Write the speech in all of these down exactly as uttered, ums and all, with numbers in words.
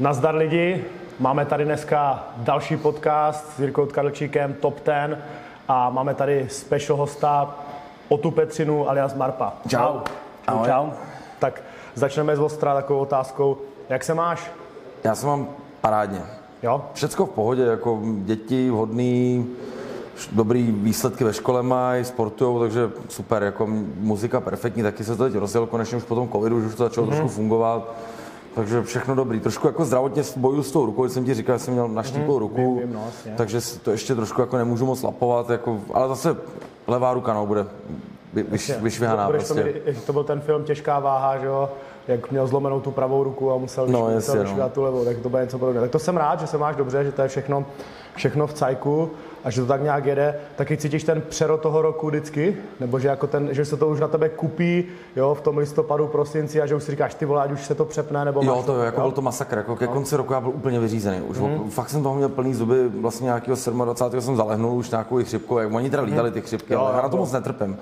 Nazdar lidi, máme tady dneska další podcast s Jirkou Tkadlčíkem, Top deset a máme tady special hosta Otu Petřinu alias Marpa. Čau. Čau, čau. Tak začneme z ostra takovou otázkou, jak se máš? Já se mám parádně. Jo? Všecko v pohodě, jako děti hodný, dobrý výsledky ve škole mají, sportujou, takže super, jako muzika perfektní, taky se to teď rozjel konečně už po tom covidu, že už to začalo mm-hmm. trošku fungovat. Takže všechno dobrý. Trošku jako zdravotně boju s tou rukou, když jsem ti říkal, že jsem měl naštíplou ruku, vím, vím, no, takže to ještě trošku jako nemůžu moc lapovat, jako, ale zase levá ruka no, bude vyš, vyšvihaná. To, prostě. to, to byl ten film Těžká váha, že jo? Jak měl zlomenou tu pravou ruku a musel no, vyšvihat no. tu levou, tak to bude něco podobné. Tak to jsem rád, že se máš dobře, že to je všechno, všechno v cajku a že to tak nějak jede. Taky cítíš ten přerod toho roku vždycky? Nebo že, jako ten, že se to už na tebe kupí jo, v tom listopadu, prosinci a že už si říkáš, ty vole, ať už se to přepne nebo jo, to jo, jako jo? Byl to masakr, jako ke no. konci roku já byl úplně vyřízený. Už mm. fakt jsem toho měl plný zuby, vlastně nějakého dvacátého sedmého jsem zalehnul už nějakou chřipkou, jak oni teda lítali ty chřipky, jo, ale já na to moc netrpím.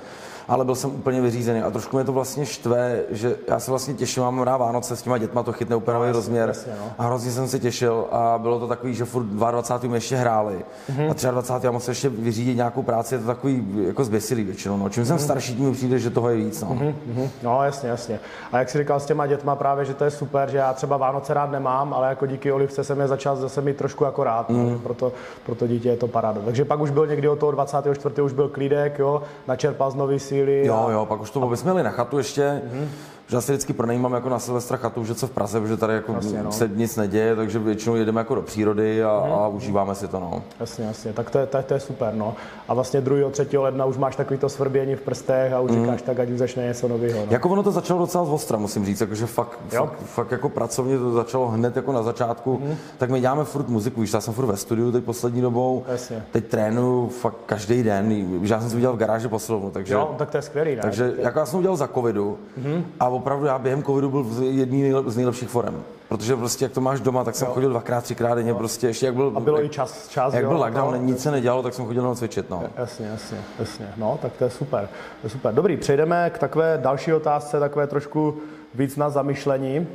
Ale byl jsem úplně vyřízený a trošku mě to vlastně štve, že já se vlastně těším, mám rád Vánoce s těma dětma, to chytne úplně nový rozměr jasně, no. a hrozně jsem se těšil a bylo to takový, že furt dvacátého druhého mě ještě hráli mm-hmm. a dvacátého třetího já musel ještě vyřídit nějakou práci, je to takový jako zběsilý většinou, no. Čím jsem mm-hmm. starší, tím mi přijde, že toho je víc, no. Mm-hmm. No jasně, jasně. A jak jsi říkal s těma dětma právě, že to je super, že já třeba Vánoce rád nemám, ale jako díky Olivce jsem je začal zase mít trošku jako rád, mm-hmm. no, proto, proto dítě je to paráda. Takže pak už byl někdy od toho dvacátého čtvrtého už byl klídek, jo, načerpal znovu síly. Jo, jo, pak už to vůbec měli na chatu ještě, mm-hmm. že já si vždycky pronajímám jako na Silvestra chatu už v Praze, protože tady jako jasně, no. se nic neděje, takže většinou jedeme jako do přírody a, mm-hmm. a užíváme si to, no. Jasně, jasně, tak to je, to je, to je super, no. A vlastně druhého a třetího ledna už máš takový to svrbění v prstech a už mm-hmm. říkáš tak, ať už začne něco nového, no. Jako ono to začalo docela zostra, musím říct, jakože fakt, fakt, fakt jako pracovně to začalo hned jako na začátku, mm-hmm. tak my děláme furt muziku, víš, já jsem furt ve studiu teď poslední dobou, jasně. teď trénuju fakt každý den, já jsem si udělal v garáži posilovnu, takže jo, tak to je skvělý, ne? Takže jako já jsem udělal za covidu mm-hmm. a opravdu já během covidu byl jedný z nejlepších forem. Protože prostě jak to máš doma, tak jsem jo. chodil dvakrát, třikrát denně, jo. prostě ještě jak byl a bylo jak, i čas, čas jak jo, byl lockdown, no, nic se nedělalo, tak jsem chodil jenom cvičit, no. Jasně, jasně, jasně. No, tak to je super. To je super. Dobrý, přejdeme k takové další otázce, takové trošku víc na zamyšlení.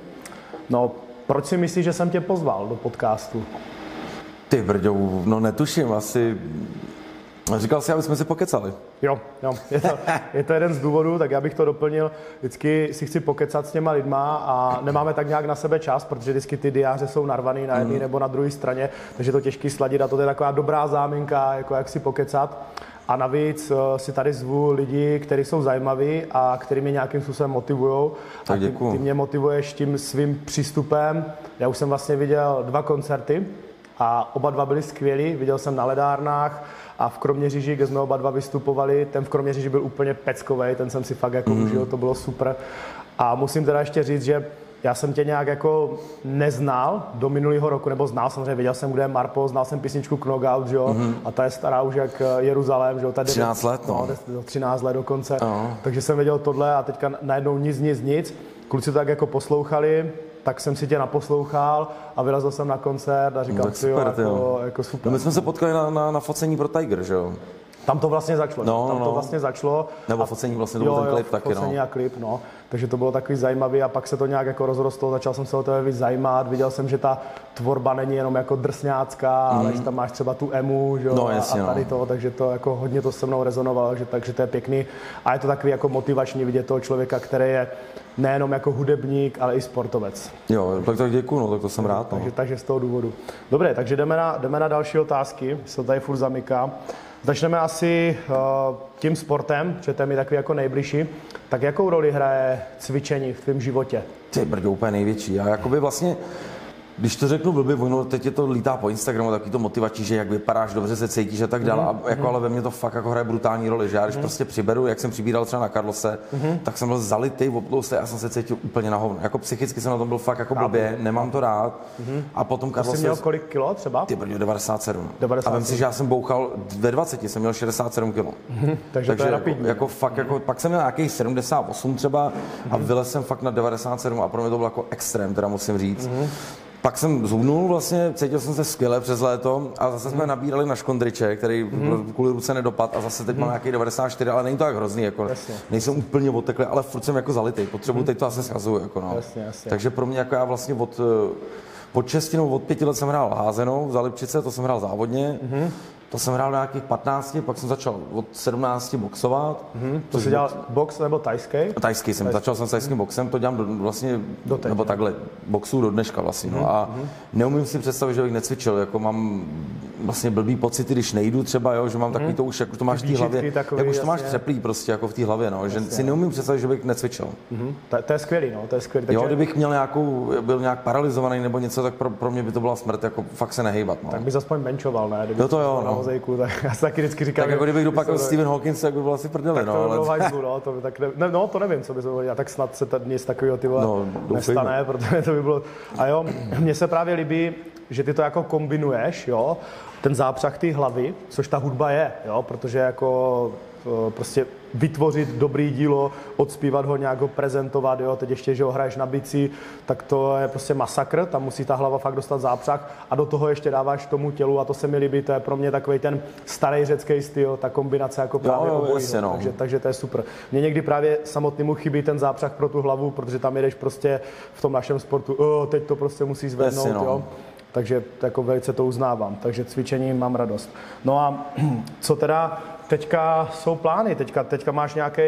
No, proč si myslíš, že jsem tě pozval do podcastu? Ty brďo, no netuším, asi říkal jsi, aby jsme si pokecali. Jo, jo. Je, to, je to jeden z důvodů, tak já bych to doplnil. Vždycky si chci pokecat s těma lidma a nemáme tak nějak na sebe čas, protože vždycky ty diáře jsou narvaný na jedné mm. nebo na druhé straně, takže to těžký sladit a to je taková dobrá záminka, jako jak si pokecat. A navíc si tady zvu lidi, kteří jsou zajímaví a který mě nějakým způsobem motivujou. A ty, ty mě motivuješ tím svým přístupem. Já už jsem vlastně viděl dva koncerty a oba dva byly skvělý. Viděl jsem na Ledárnách a v Kroměříži, kde jsme oba dva vystupovali, ten v Kroměříži byl úplně peckovej, ten jsem si fakt jako mm. užil, to bylo super. A musím teda ještě říct, že já jsem tě nějak jako neznal do minulého roku, nebo znal samozřejmě, věděl jsem, kde je Marpo, znal jsem písničku Knockout, že jo, mm. a ta je stará už jak Jeruzalém, že jo. třináct let, no. no třináct let dokonce, no. Takže jsem věděl tohle a teďka najednou nic, nic, nic. Kluci to tak jako poslouchali, tak jsem si tě naposlouchal a vyrazil jsem na koncert a říkal, no, jo, jako, jako super. No my jsme se potkali na, na, na focení pro Tiger, že jo? Tam to vlastně začalo, no, tam no. to vlastně začalo. Nebo a, focení vlastně to byl jo, ten klip jo, taky, focení no. a klip, no. Takže to bylo takový zajímavý a pak se to nějak jako rozrostlo, začal jsem se o tebe víc zajímat, viděl jsem, že ta tvorba není jenom jako drsňácká, mm. ale že tam máš třeba tu emu, že jo, no, jasně, a tady no. to, takže to jako hodně to se mnou rezonovalo, že, takže to je pěkný a je to takový jako motivační vidět toho člověka, který je nejenom jako hudebník, ale i sportovec. Jo, tak tak děkuju, no, tak to jsem no, rád. No. Takže, takže z toho důvodu. Dobré, takže jdeme na, jdeme na další otázky, se tady furt zamyká. Začneme asi uh, tím sportem, protože to je mi takový jako nejbližší. Tak jakou roli hraje cvičení v tvém životě? Ty brďo, úplně největší. Já jakoby vlastně, když to řeknu blbě, ono teď je to lítá po Instagramu, takový to motivační, že jak vypadáš, dobře se cítíš a tak dále. Mm-hmm. A jako, ale ve mně to fakt jako hraje brutální roli, že já když mm-hmm. prostě přiberu, jak jsem přibíral třeba na Carlose, mm-hmm. tak jsem byl zalitý, obtloustý a jsem se cítil úplně na hovno. Jako psychicky jsem na tom byl fakt jako blbě, nemám to rád. Mm-hmm. A potom Carlose... Jsi měl kolik kilo třeba? Ty brňo, devadesát sedm. devadesát sedm. A vím si, že já jsem bouchal ve dvaceti, jsem měl šedesát sedm kilo. Mm-hmm. Takže, Takže to je jako, jako fakt, jako, mm-hmm. pak jsem měl nějakých sedmdesát osm třeba mm-hmm. a vylez jsem fakt na devadesát sedm a pro mě to bylo jako extrém, teda musím říct. Mm-hmm. Pak jsem zhubnul vlastně, cítil jsem se skvěle přes léto a zase jsme mm. nabírali na škondriče, který mm. kvůli ruce nedopad a zase teď mm. mám nějaký devadesát čtyři, ale není to tak hrozný, jako jasně. nejsem úplně oteklý, ale furt jsem jako zalitej, potřebuji mm. teď to asi schazuju, jako no. Jasně, jasně. Takže pro mě jako já vlastně od Pod šestinou od pěti let jsem hrál házenou v Zalipčice, to jsem hrál závodně. Mm-hmm. To jsem hrál na nějakých patnácti, pak jsem začal od sedmnácti boxovat. Mm-hmm. To jsi dělal box nebo tajský? Tajský jsem, Tajský. Začal jsem s tajským boxem, to dělám do, vlastně, do teď, nebo ne? Takhle, boxu do dneška vlastně. Mm-hmm. No. A neumím si představit, že bych necvičil, jako mám vlastně blbý pocity, když nejdu třeba, jo, že mám takový mm-hmm. to už, jako to máš v té hlavě, takový, jak už to máš třeplý prostě, jako v té hlavě, no, že si neumím představit, že bych necvičil. Mm-hmm. To, to je skvělý, no, to je skvělý. Jo, kdybych měl nějakou, byl nějak paralizovaný nebo něco, tak pro, pro mě by to byla smrt, jako fakt se nehejbat, no. Tak bys aspoň benčoval, ne? Kdyby... to jo, no. Mozaiku, tak já se taky vždycky říkám. Tak jako kdybych dopadl Stephen Hawking, tak by byl asi prdele, no. To by ale... no, to by tak ne, no, to nevím, co by se bylo dělat, tak snad se tady nic takového ty vole no, nestane, protože to by bylo. A jo, mně se právě líbí, že ty to jako kombinuješ, jo, ten zápřah ty hlavy, což ta hudba je, jo, protože jako prostě vytvořit dobrý dílo, odspívat ho, nějak ho prezentovat, jo, teď ještě, že ho hraješ na bicí, tak to je prostě masakr, tam musí ta hlava fakt dostat zápřah a do toho ještě dáváš tomu tělu a to se mi líbí, to je pro mě takovej ten starý řecký styl, ta kombinace jako právě obojí, no, takže, takže to je super. Mně někdy právě samotnému chybí ten zápřah pro tu hlavu, protože tam jedeš prostě v tom našem sportu, oh, teď to prostě musíš zvednout, jasně, no. Jo. Takže jako velice to uznávám, takže cvičení mám radost. No a co teda teďka jsou plány, teďka, teďka máš nějaký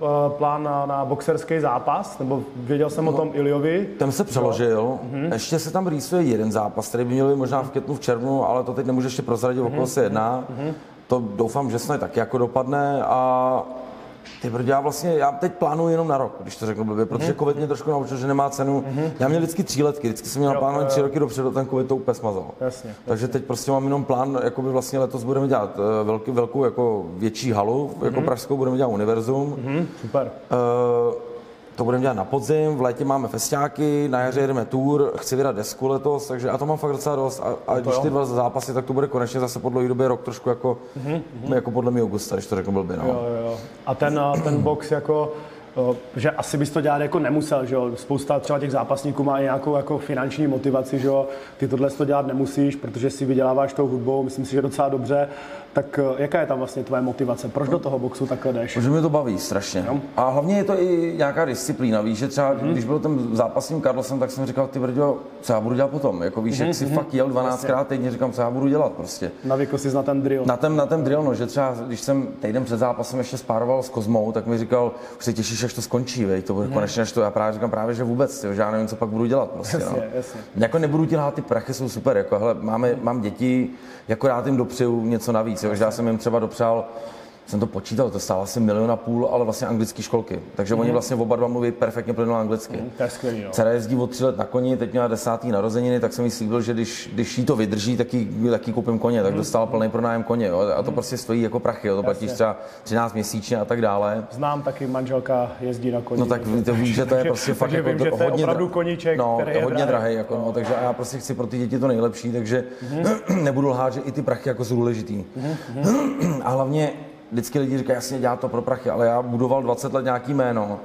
uh, plán na, na boxerský zápas, nebo věděl jsem no, o tom Iliovi? Ten se přeložil, mm-hmm. ještě se tam rýsuje jeden zápas, který by měl být možná v květnu, v červnu, ale to teď nemůžu ještě prozradit, mm-hmm. o koho se jedná. Mm-hmm. To doufám, že snad taky jako dopadne a ty brdě, já vlastně, já teď plánuji jenom na rok, když to řeknu blbě, protože mm-hmm. covid mě trošku naučil, že nemá cenu. Mm-hmm. Já měl vždycky tři letky, vždycky jsem měl naplánovaný tři roky dopředu, ten covid to úplně smazal. Jasně, takže jasně. Teď prostě mám jenom plán, jakoby vlastně letos budeme dělat velký, velkou jako větší halu, mm-hmm. jako pražskou, budeme dělat univerzum. Mm-hmm. Super. Uh, to budeme dělat na podzim, v létě máme festiáky, na jaře jedeme tour, chci vydat desku letos, takže a to mám fakt docela dost. A, a když ty dva zápasy, tak to bude konečně zase po dlouhé době rok trošku jako, mm-hmm. jako podle mě Augusta, když to řekl blbě, no. Jo, jo. A ten, ten box jako, že asi bys to dělat jako nemusel, že jo? Spousta třeba těch zápasníků má nějakou jako finanční motivaci, že jo? Ty tohle to dělat nemusíš, protože si vyděláváš tou hudbou, myslím si, že docela dobře. Tak jaká je tam vlastně tvoje motivace? Proč do toho boxu takhle jdeš? Protože mě to baví strašně. No. A hlavně je to i nějaká disciplína, víš, že třeba mm-hmm. když byl ten zápasním Carlosem, tak jsem říkal, ty brďo, co já budu dělat potom? Jako víš, mm-hmm. jak si mm-hmm. fakt jel dvanáctkrát týdně, říkám, co já budu dělat prostě. Navykl jsi na ten drill. Na ten, na ten drill, no, že třeba když jsem týden před zápasem ještě spároval s Kozmou, tak mi říkal, už se těšíš, až to skončí, vej, to bude mm-hmm. konečně, až to já právě říkám, právě že vůbec, ty, že já nevím, co pak budu dělat prostě. Jasně, no. jasně. Jako nebudu ti lhát, ty prachy jsou super, jako hele, máme mám děti, jako rád jim dopřeju něco navíc. Já jsem jim třeba dopřál, jsem to počítal, to stálo asi milion a půl, ale vlastně anglické školky. Takže mm. oni vlastně oba dva mluví perfektně plynule anglicky. Mm, to je skvělý, jo. Dcera jezdí od tři let na koni, teď měla desátý narozeniny, tak jsem jí slíbil, že když, když jí to vydrží, tak jí, tak jí koupím koně. Tak mm. dostala plný pronájem koně, jo. A to mm. prostě stojí jako prachy, jo. To platíš třeba třináct měsíčně a tak dále. Znám taky, manželka jezdí na koni. No tak víš, že to je prostě fakt jako vím, to, to hodně opravdu koníček, no, který je hodně drahý, jako, no, takže já prostě chci pro ty děti to nejlepší, takže mm. nebudu lhát, že i ty prachy jako jsou důležitý. Mm. A hlavně vždycky lidi říkají, jasně, dělá to pro prachy, ale já budoval dvacet let nějaký jméno.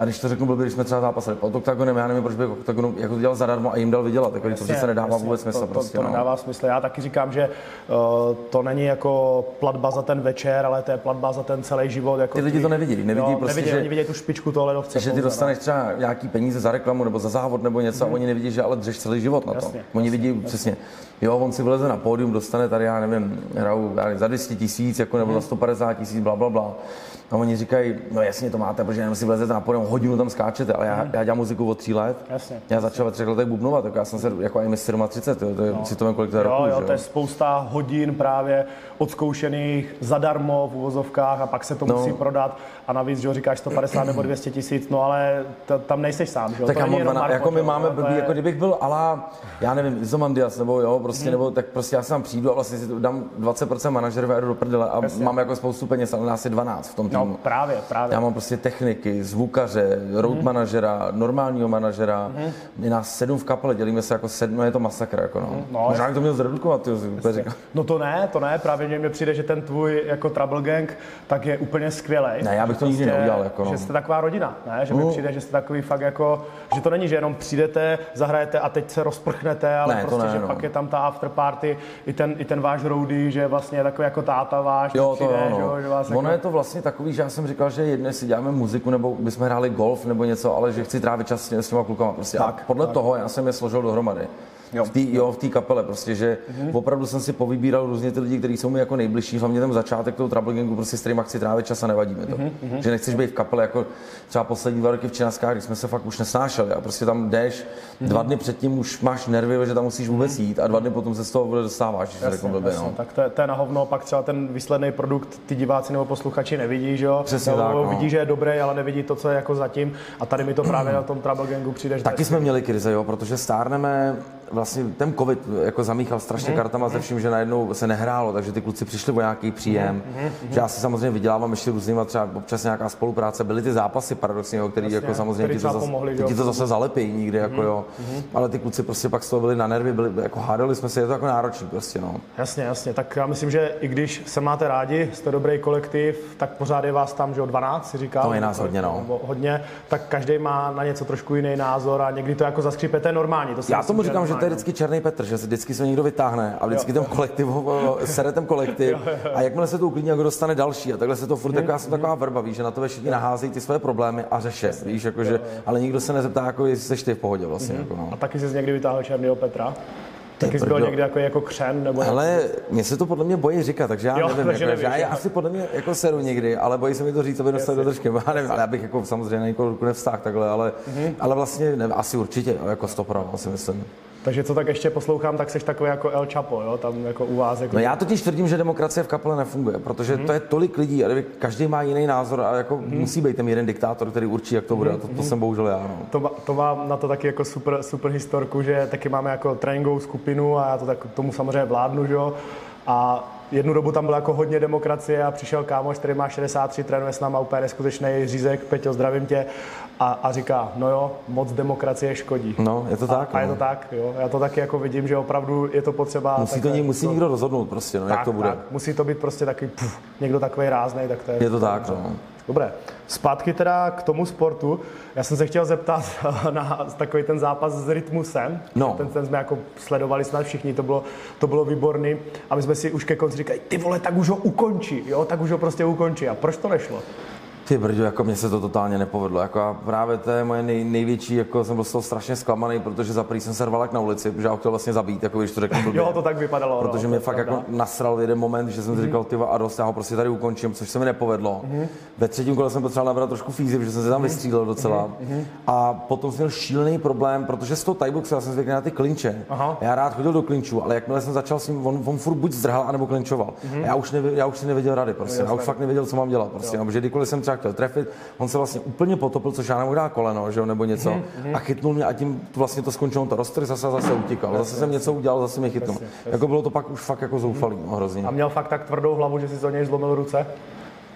A když to řeknu blbě, když jsme třeba zápasili pod oktagonem, já nevím, proč bych oktagonu jako to dělal zadarmo a jim dal vydělat, jako jasně, to přece nedává jasně, vůbec smysl. To, to, prostě, to no. nedává smysl. Já taky říkám, že uh, to není jako platba za ten večer, ale to je platba za ten celý život. Jako ty lidi to nevidí, nevidí no, prostě, nevidí, že nevidí tu špičku toho ledovce. Že ty dostaneš třeba nějaký peníze za reklamu nebo za závod nebo něco, hmm. a oni nevidí, že ale dřeš celý život na to. Jasně, oni jasně, vidí jasně. přesně. Jo, on si vyleze na pódium, dostane tady, já nevím, hraju za deset tisíc, jako nebo za sto padesát tisíc, bla bla bla. A oni říkají, no jasně to máte, protože jenom si vylezete na pódium, hodinu tam skáčete, ale já, já dělám muziku od tří let. Jasně, já začal ve třech letech bubnovat, tak já jsem se jako i mi třicet sedm, to je no. si to vem, kolik to je roku. Jo, to je spousta hodin právě odzkoušených zadarmo v uvozovkách a pak se to no. musí prodat a navíc, že říkáš sto padesát nebo dvě stě tisíc, no ale to, tam nejseš sám, že jo. Tak mám, Marpo, jako my máme, blbý, je... jako kdybych byl ala, já nevím, Izomandias nebo jo, prostě, hmm. nebo tak prostě já se tam přijdu a vlastně si dám dvacet procent manažerů a jdu do prdele a jasně. mám jako spoustu peněz, ale nás je dvanáct v tom. No, právě, právě. Já mám prostě techniky, zvukaře, road mm-hmm. manažera, normálního manažera. Mm-hmm. Mě nás sedm v kapele, dělíme se jako sedm, no je to masakr, jako no. Mm-hmm. no Možná to měl zredukovat, ty říkám. No to ne, to ne, právě mně přijde, že ten tvůj jako Trouble Gang, tak je úplně skvělej. Ne, já bych to nikdy prostě, neudělal, jako no. Že jste taková rodina, ne, že mi no. přijde, že jste takový fakt jako, že to není, že jenom přijdete, zahrajete a teď se rozprchnete, ale ne, prostě, ne, že no. pak je tam ta afterparty, i ten, i ten váš roadie, že vlastně je takový jako táta váš, jo, přijde, to, no, no. že vás ono jako... je to vlastně takový. Víš, já jsem říkal, že jedně si děláme muziku, nebo bychom hráli golf nebo něco, ale že chci trávit čas s těma klukama. Prostě. Tak, a podle tak. toho já jsem je složil dohromady. jo, v té kapele, prostě, že mm-hmm. opravdu jsem si povybíral různě ty lidi, kteří jsou mi jako nejbližší, hlavně ten začátek toho Trouble Gangu, prostě s kterýma chci trávit čas a nevadí mi to. Mm-hmm. Že nechceš být v kapele, jako třeba poslední dva roky v Činaskách, když jsme se fakt už nesnášeli a prostě tam jdeš, mm-hmm. dva dny předtím už máš nervy, že tam musíš vůbec jít a dva dny potom se z toho dostáváš. Jasně, blbě, jasně. No. Tak to je, to je na hovno, pak třeba ten výsledný produkt ty diváci nebo posluchači nevidí, že jo? Přesně tak, no. Vidí, že je dobrý, ale nevidí to, co je jako zatím a tady mi to právě na tom Trouble Gangu přijde. Taky jsme měli krize, jo, protože stárneme. Vlastně ten covid jako zamíchal strašně mm. kartama ze vším, že najednou se nehrálo, takže ty kluci přišli o nějaký příjem. Mm. Mm. Že já si samozřejmě vydělávám ještě různýma, třeba občas nějaká spolupráce, byly ty zápasy paradoxně, který jasně, jako samozřejmě ti to, zas, to zase zalepí nikdy, mm. jako jo. Mm. Ale ty kluci prostě pak z toho byli na nervy, byli, jako hádali jsme se, je to jako náročný prostě, no. Jasně, jasně, tak já myslím, že i když se máte rádi, jste dobrý kolektiv, tak pořád je vás tam, že o dvanáct, si říkám. To je nás hodně, no. Hodně, tak každý má na něco trošku jiný názor a někdy to jako zaskřípe, to je normální. To já tomu říkám, že to je vždycky černý Petr, že se vždycky se někdo vytáhne a vždycky jo. ten kolektiv sere ten kolektiv a jakmile se to uklidní, jako dostane další a takhle se to furt hmm. taková, taková vrba, víš, že na to všichni naházejí ty své problémy a řeše, víš, jakože, ale nikdo se nezeptá, jako jestli jsi ty v pohodě vlastně. Hmm. Jako, no. A taky jsi někdy vytáhl černýho Petra? Taky jsi byl někde jako, jako křen? Nebo ale mě se to podle mě bojí říkat, takže já jo, nevím, takže jako, nevíš, já asi podle mě jako seru někdy, ale bojí se mi to říct, aby dostali do držky. Já bych jako samozřejmě na někoho nevstáhl takhle, ale, mm-hmm. ale vlastně ne, asi určitě, jako stopro, asi myslím. Takže co tak ještě poslouchám, tak seš takový jako El Chapo, jo? Tam jako u vás. Jako... No já totiž tvrdím, že demokracie v kapele nefunguje, protože mm-hmm. to je tolik lidí a každý má jiný názor a jako mm-hmm. musí být ten jeden diktátor, který určí, jak to bude. Mm-hmm. To, to jsem bohužel já. No. To, to mám na to taky jako super, super historku, že taky máme jako tréninkovou skupinu a já to tak tomu samozřejmě vládnu, že jo. A jednu dobu tam byla jako hodně demokracie a přišel kámoš, který má šedesát tři, trénuje s náma úplně neskutečný řízek, Peťo, zdravím tě, a, a říká, no jo, moc demokracie škodí. No, je to tak. A, a je to tak, jo, já to taky jako vidím, že opravdu je to potřeba. Musí to, musí to, někdo rozhodnout prostě, no, tak, jak to bude. Tak, musí to být prostě taky, pff, někdo takovej ráznej, tak to je. Je to tak, no. Dobré, zpátky teda k tomu sportu. Já jsem se chtěl zeptat na takový ten zápas s Rytmusem. No. Ten, ten jsme jako sledovali snad všichni, to bylo, to bylo výborný. A my jsme si už ke konci říkali, ty vole, tak už ho ukončí, jo, tak už ho prostě ukončí. A proč to nešlo? Ty brďo, jako mně se to totálně nepovedlo. Jako právě to je moje nej, největší, jako jsem byl z toho strašně zklamaný, protože za prý jsem se rval jak na ulici, protože já ho chtěl vlastně zabít, jako když to řekl blbě. Jo, to tak vypadalo. Protože no, mě fakt pravda. Jako nasral v jeden moment, že jsem mm-hmm. si říkal, ty a dost, já ho prostě tady ukončím, což se mi nepovedlo. Mm-hmm. Ve třetím kole jsem potřeboval nabrat trošku fízy, protože jsem se tam mm-hmm. vystřídal docela. Mm-hmm. A potom jsem měl šílený problém, protože z toho tajboxu já jsem zvyklý na ty klinče. Aha. Já rád chodil do klinčů, ale jakmile jsem začal s ním, on, on furt buď zdrhal, anebo klinčoval. Mm-hmm. Já už nevě, já už si nevěděl rady, prostě. Já už fakt nevěděl, co mám dělat, prostě. Kdykoliv jsem chtěl trefit, on se vlastně úplně potopil, což já nemohl dát koleno, že jo, nebo něco, mm-hmm. a chytnul mě a tím vlastně to skončilo, to roztry, zase zase utíkal, zase jsem něco udělal, zase mě chytnul. Jako bylo to pak už fakt jako zoufalý, mm. hrozně. A měl fakt tak tvrdou hlavu, že si to něj zlomil ruce?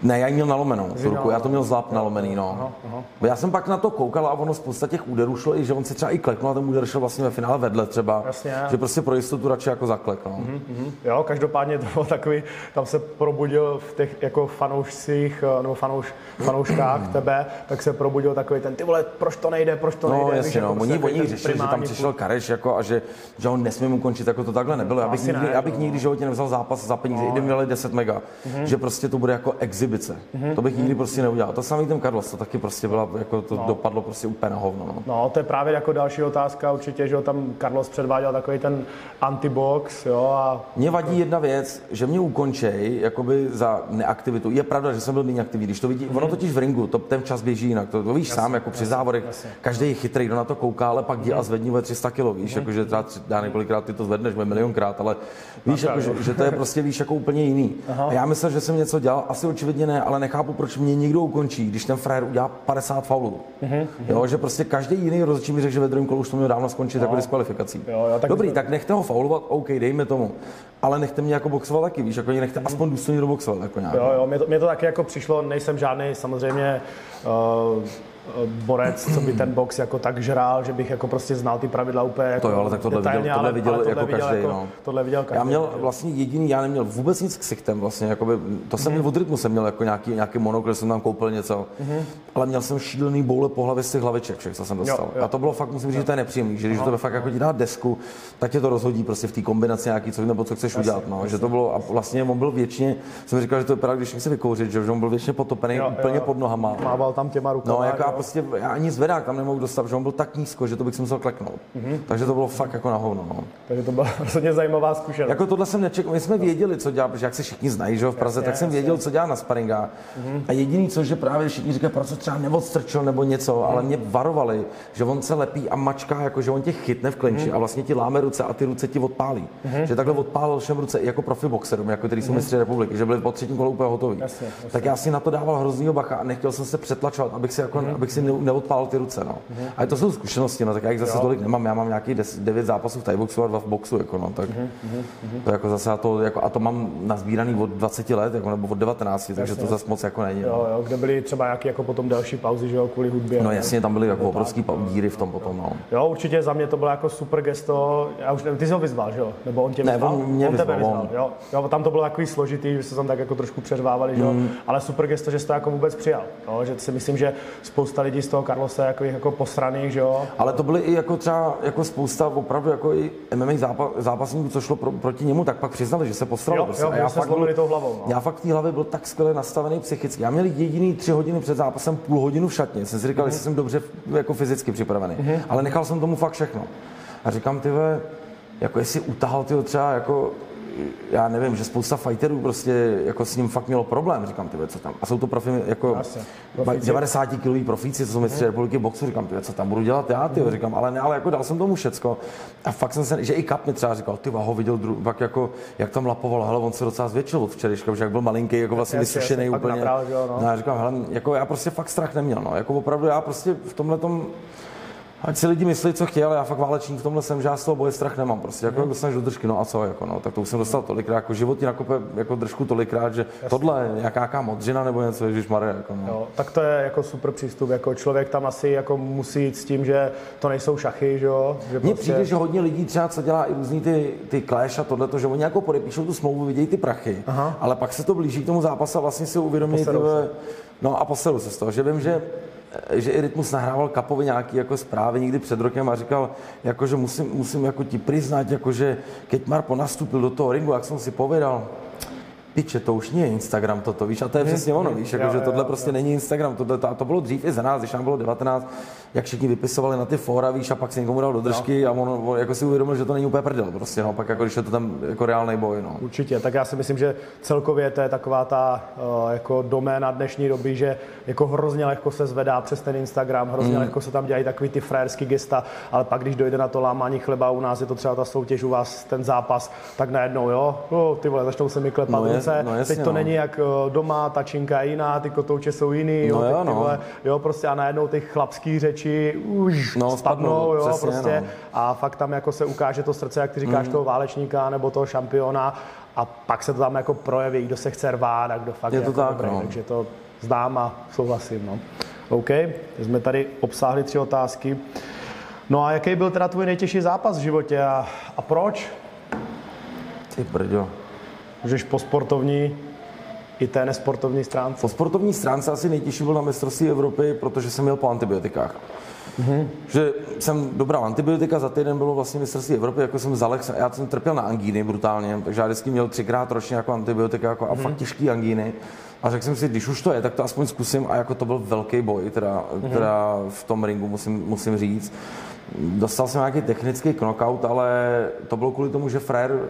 Ne, já ji měl nalomenou tu ruku, já to měl zlap nalomený, no. Aha, aha. Já jsem pak na to koukal a ono spousta těch úderů šlo i, že on se třeba i kleknul a ten úder šel vlastně ve finále vedle třeba. Jasně. Že prostě pro jistotu radši jako zaklekl. Mm, mm. Jo, každopádně to bylo takový, tam se probudil v těch jako fanoušcích, nebo fanouš, fanouškách tebe, tak se probudil takový ten, ty vole, proč to nejde, proč to nejde. No jasně, víš, no, oni, prostě oni řešili, že tam přišel Kareš jako a že, že on nesmím ukončit, jako to takhle nebylo. Já bych nikdy, ne, já bych nikdy životě nevzal zápas za peníze, i kdyby deset mega, že prostě to bude jako exhibit. Mm-hmm. To bych nikdy prostě neudělal. To samý ten Carlos, to taky prostě byla, jako to no. dopadlo prostě úplně na hovno. No. no, to je právě jako další otázka určitě, že jo, tam Carlos předváděl takový ten antibox, jo, a... Mě vadí jedna věc, že mě ukončej, jakoby za neaktivitu. Je pravda, že jsem byl méně aktivní, když to vidí, mm-hmm. ono totiž v ringu, to, ten čas běží jinak, to, to víš jasně, sám, jako při jasně, závodech, jasně. každý je chytrý, kdo na to kouká, ale pak jdi mm-hmm. a zvedni ve tři sta kilo, víš, mm-hmm. jakože já několikrát ty to zvedneš, bude milionkrát, ale víš, jako, že, že to je prostě, víš, jako úplně jiný. Aha. A já myslím, že jsem něco dělal, asi určitě ne, ale nechápu, proč mě někdo ukončí, když ten frajer udělá padesát faulů. Mm-hmm. Jo, že prostě každý jiný rozhodčí mi řekl, že ve druhém kolu už to mělo dávno skončit no. jako diskvalifikací. Jo, jo, tak dobrý, to... tak nechte ho faulovat, OK, dejme tomu. Ale nechte mě jako boxovat taky, víš, jako nechte mm-hmm. aspoň důstojně doboxovat jako nějak. Jo, jo, mě to, mě to taky jako přišlo, nejsem žádný samozřejmě uh... borec, co by ten box jako tak žral, že bych jako prostě znal ty pravidla úplně jako to jo, ale tak tohle detailně, viděl, tohle viděl, ale, ale tohle jako viděl každý, jako, no. Tohle viděl každý. Já měl vlastně jediný, já neměl vůbec nic k sichtem vlastně, jakoby, to jsem měl od rytmu, jsem měl jako nějaký, nějaký monokl, jsem tam koupil něco, mm-hmm. ale měl jsem šílený boule po hlavě z těch hlaviček, všech, co jsem dostal. Jo, jo. A to bylo fakt, musím říct, že to je nepříjemný, že když no, to fakt no. jako ti dá desku, tak tě to rozhodí prostě v té kombinaci nějaký, co, nebo co chceš jasně, udělat, no. Že to bylo, a vlastně on byl věčně, jsem říkal, že to je právě, když nechci vykouřit, že on byl věčně potopený úplně pod nohama. Mával tam těma rukama. prostě já ani zvedák tam nemohu dostat, že on byl tak nízko, že to bych si musel kleknout. Mm-hmm. Takže to bylo fakt jako na hovno. No. Takže to byla rozhodně zajímavá zkušenost. Jako tohle jsem nečekal, my jsme věděli, co dělá, protože jak se všichni znají, že v Praze, jasně, tak jsem jasně. věděl, co dělá na sparingách. Mm-hmm. A jediný, co, že právě všichni říkají, proč třeba neodstrčil nebo něco, mm-hmm. ale mě varovali, že on se lepí a mačká, jako že on tě chytne v klinči mm-hmm. a vlastně ti láme ruce a ty ruce ti odpálí. Mm-hmm. Že takhle odpálil všem ruce i jako profi boxerům, jako který jsou mm-hmm. mistři republiky, že byli po třetím kole úplně hotoví. Jasně, jasně. Tak já si na to dával hroznýho bacha a nechtěl jsem se přetlačovat, abych si jako mm-hmm. abych si neodpálil ty ruce, no. Mm-hmm. Ale to jsou zkušenosti, no, tak já jich zase jo. tolik nemám. Já mám nějaký devět zápasů v thaiboxu a dva v boxu, jako no, tak. Mm-hmm. To jako zase a to jako a to mám nazbíraný od dvaceti let, jako nebo od devatenácti, jasně. takže to zase moc jako není. Jo, jo, kde byly třeba nějaký jako potom další pauzy, že jo, kvůli hudbě. No jasně, tam byly jako obrovský díry v tom potom, no. Jo, určitě za mě to bylo jako super gesto. Já už nevím, ty jsi ho vyzval, že jo? Nebo on tě ne, vyzval? On, on tebe vyzval, jo. Jo, tam to bylo takový složitý, že se tam tak jako trošku přervávali, že jo. Mm. Ale super gesto, že jsi to jako vůbec přijal. Jo, že si myslím, že spousta lidí z toho Carlose jako jako posraných, že jo. Ale to byly i jako třeba jako spousta opravdu jako i M M A zápa, zápasníků, co šlo pro, proti němu, tak pak přiznali, že se posralo. Jo, jo, já se zlomili tou hlavou. No. Já fakt v té hlavě byl tak skvěle nastavený psychicky. Já měl jediný tři hodiny před zápasem půl hodinu v šatně. Jsem si říkal, mm. že jsem dobře jako fyzicky připravený, mm. ale nechal jsem tomu fakt všechno. A říkám, tyve, jako jestli utahal tyho třeba jako já nevím, že spousta fighterů prostě jako s ním fakt mělo problém, říkám ty, co tam. A jsou to profi jako devadesátikiloví profíci, co jsou mistři mm. republiky boxu, říkám ty, co tam budu dělat já, ty, mm. říkám, ale ne, ale jako dal jsem tomu všecko. A fakt jsem se, že i Kap mi třeba říkal, ty ho viděl dru, pak jako jak tam lapoval, hele, on se docela zvětšil od včerejška, že jak byl malinký, jako vlastně vysušený úplně. Naprál, jo, no. No, já říkám, hele, jako já prostě fakt strach neměl, no. Jako opravdu já prostě v tomhletom ať si lidi myslí, co chtějí, ale já fakt válečník v tomhle jsem, že já z toho boje strach nemám prostě, jako mm. dostaneš do držky, no a co, jako no, tak to už jsem dostal tolikrát, jako životní nakope jako držku tolikrát, že jasně, tohle je nějaká modřina nebo něco, ježišmarja, jako no. Jo, tak to je jako super přístup, jako člověk tam asi jako musí jít s tím, že to nejsou šachy, že jo. Mně prostě přijde, že hodně lidí třeba, co dělá i různý ty, ty clash a tohleto, že oni jako podepíšou tu smlouvu, vidějí ty prachy, aha, ale pak se to blíží k tomu zápasu a vlastně si uvědomí, no a poseru se z toho, že vím, že že i Rytmus nahrával Kapovi nějaký jako zprávy někdy před rokem a říkal, jako, že musím, musím jako ti přiznat, jako, že keď Marpo nastoupil do toho ringu, jak jsem si povedal, piče, to už nie je Instagram toto, víš, a to je přesně ono, víš, jako, že tohle prostě není Instagram, tohle, to, a to bylo dřív i za nás, když nám bylo devatenáct, jak všichni vypisovali na ty fóra, víš, a pak se někomu dal do držky a on, on jako si uvědomil, že to není úplně prdel, prostě, no, pak jako, když je to tam jako reálnej boj, no. Určitě, tak já si myslím, že celkově to je taková ta uh, jako doména dnešní doby, že jako hrozně lehko se zvedá přes ten Instagram, hrozně mm. lehko se tam dělají takový ty frajerský gesta, ale pak, když dojde na to lámání chleba, u nás je to třeba ta soutěž, u vás ten zápas, tak najednou, jo, no, ty vole, začnou se mi klepat. No, no, jasně, teď to no. není jak doma, ta činka je jiná, ty kotouče jsou jiný, no, jo, jo, no. tyhle, jo, prostě a najednou ty chlapský řeči už no, spadnou, jo, přesně, prostě no. a fakt tam jako se ukáže to srdce, jak ty říkáš, mm. toho válečníka nebo toho šampiona a pak se to tam jako projeví, kdo se chce rvát a kdo fakt je to jako tak, dobrý, no. takže to znám a souhlasím, no. OK, jsme tady obsáhli tři otázky. No a jaký byl teda tvůj nejtěžší zápas v životě a, a proč? Ty brďo. Můžeš po sportovní i té nesportovní stránce? Po sportovní stránce asi nejtěžší byl na mistrovství Evropy, protože jsem jel po antibiotikách. Mm-hmm. Že jsem dobral antibiotika, za týden bylo vlastně mistrovství Evropy, jako jsem zalek, já jsem trpěl na angíny brutálně, takže já vždycky měl třikrát ročně jako antibiotika jako mm-hmm. a fakt těžký angíny. A řekl jsem si, když už to je, tak to aspoň zkusím a jako to byl velký boj, teda, mm-hmm. teda v tom ringu musím, musím říct. Dostal jsem nějaký technický knockout, ale to bylo kvůli tomu, že frajer.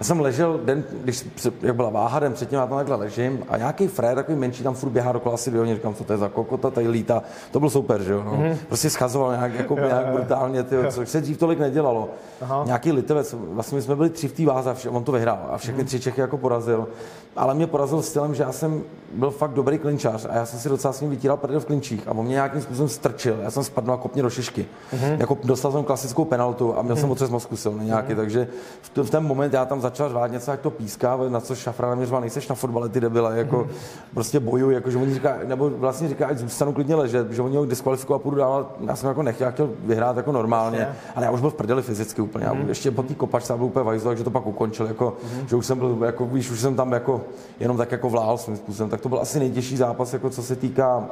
Já jsem ležel den, když jak byla váha, den předtím já tam takhle ležím a nějaký frajer takový menší tam furt běhá dokola asi dvě, říkám, co to je za kokota, tady lítá. To byl super, že jo. No. Mm-hmm. Prostě schazoval nějak, jako, nějak brutálně, tyjo, což se dřív tolik nedělalo. Aha. Nějaký Litevec, vlastně my jsme byli tři v té váze, on to vyhrál a všechny mm-hmm. tři Čechy jako porazil. Ale mě porazil stylem, že já jsem byl fakt dobrý klinčář a já jsem si docela s ním vytíral prdel v klinčích a on mě nějakým způsobem strčil. Já jsem spadl a kopně do šišky. Mm-hmm. Jako dostal jsem klasickou penaltu a měl mm-hmm. jsem otřes mozku silný nějaký, mm-hmm. takže v, t- v ten moment já tam začal řvát něco, jak to píská, na co Šafra na mě řval, nejseš na fotbale, ty debile, jako mm. prostě bojuj, jako, že on říká, nebo vlastně říká, ať zůstanu klidně ležet, že oni ho diskvalifikují a půjdu dál, já jsem jako nechtěl, chtěl vyhrát jako normálně, vlastně. Ale já už byl v prdeli fyzicky úplně, mm. já ještě po té kopačce byl úplně vajzlo, takže to pak ukončil, jako, mm. že už jsem byl, jako, víš, už jsem tam jako, jenom tak jako vlál svým způsobem, tak to byl asi nejtěžší zápas, jako co se týká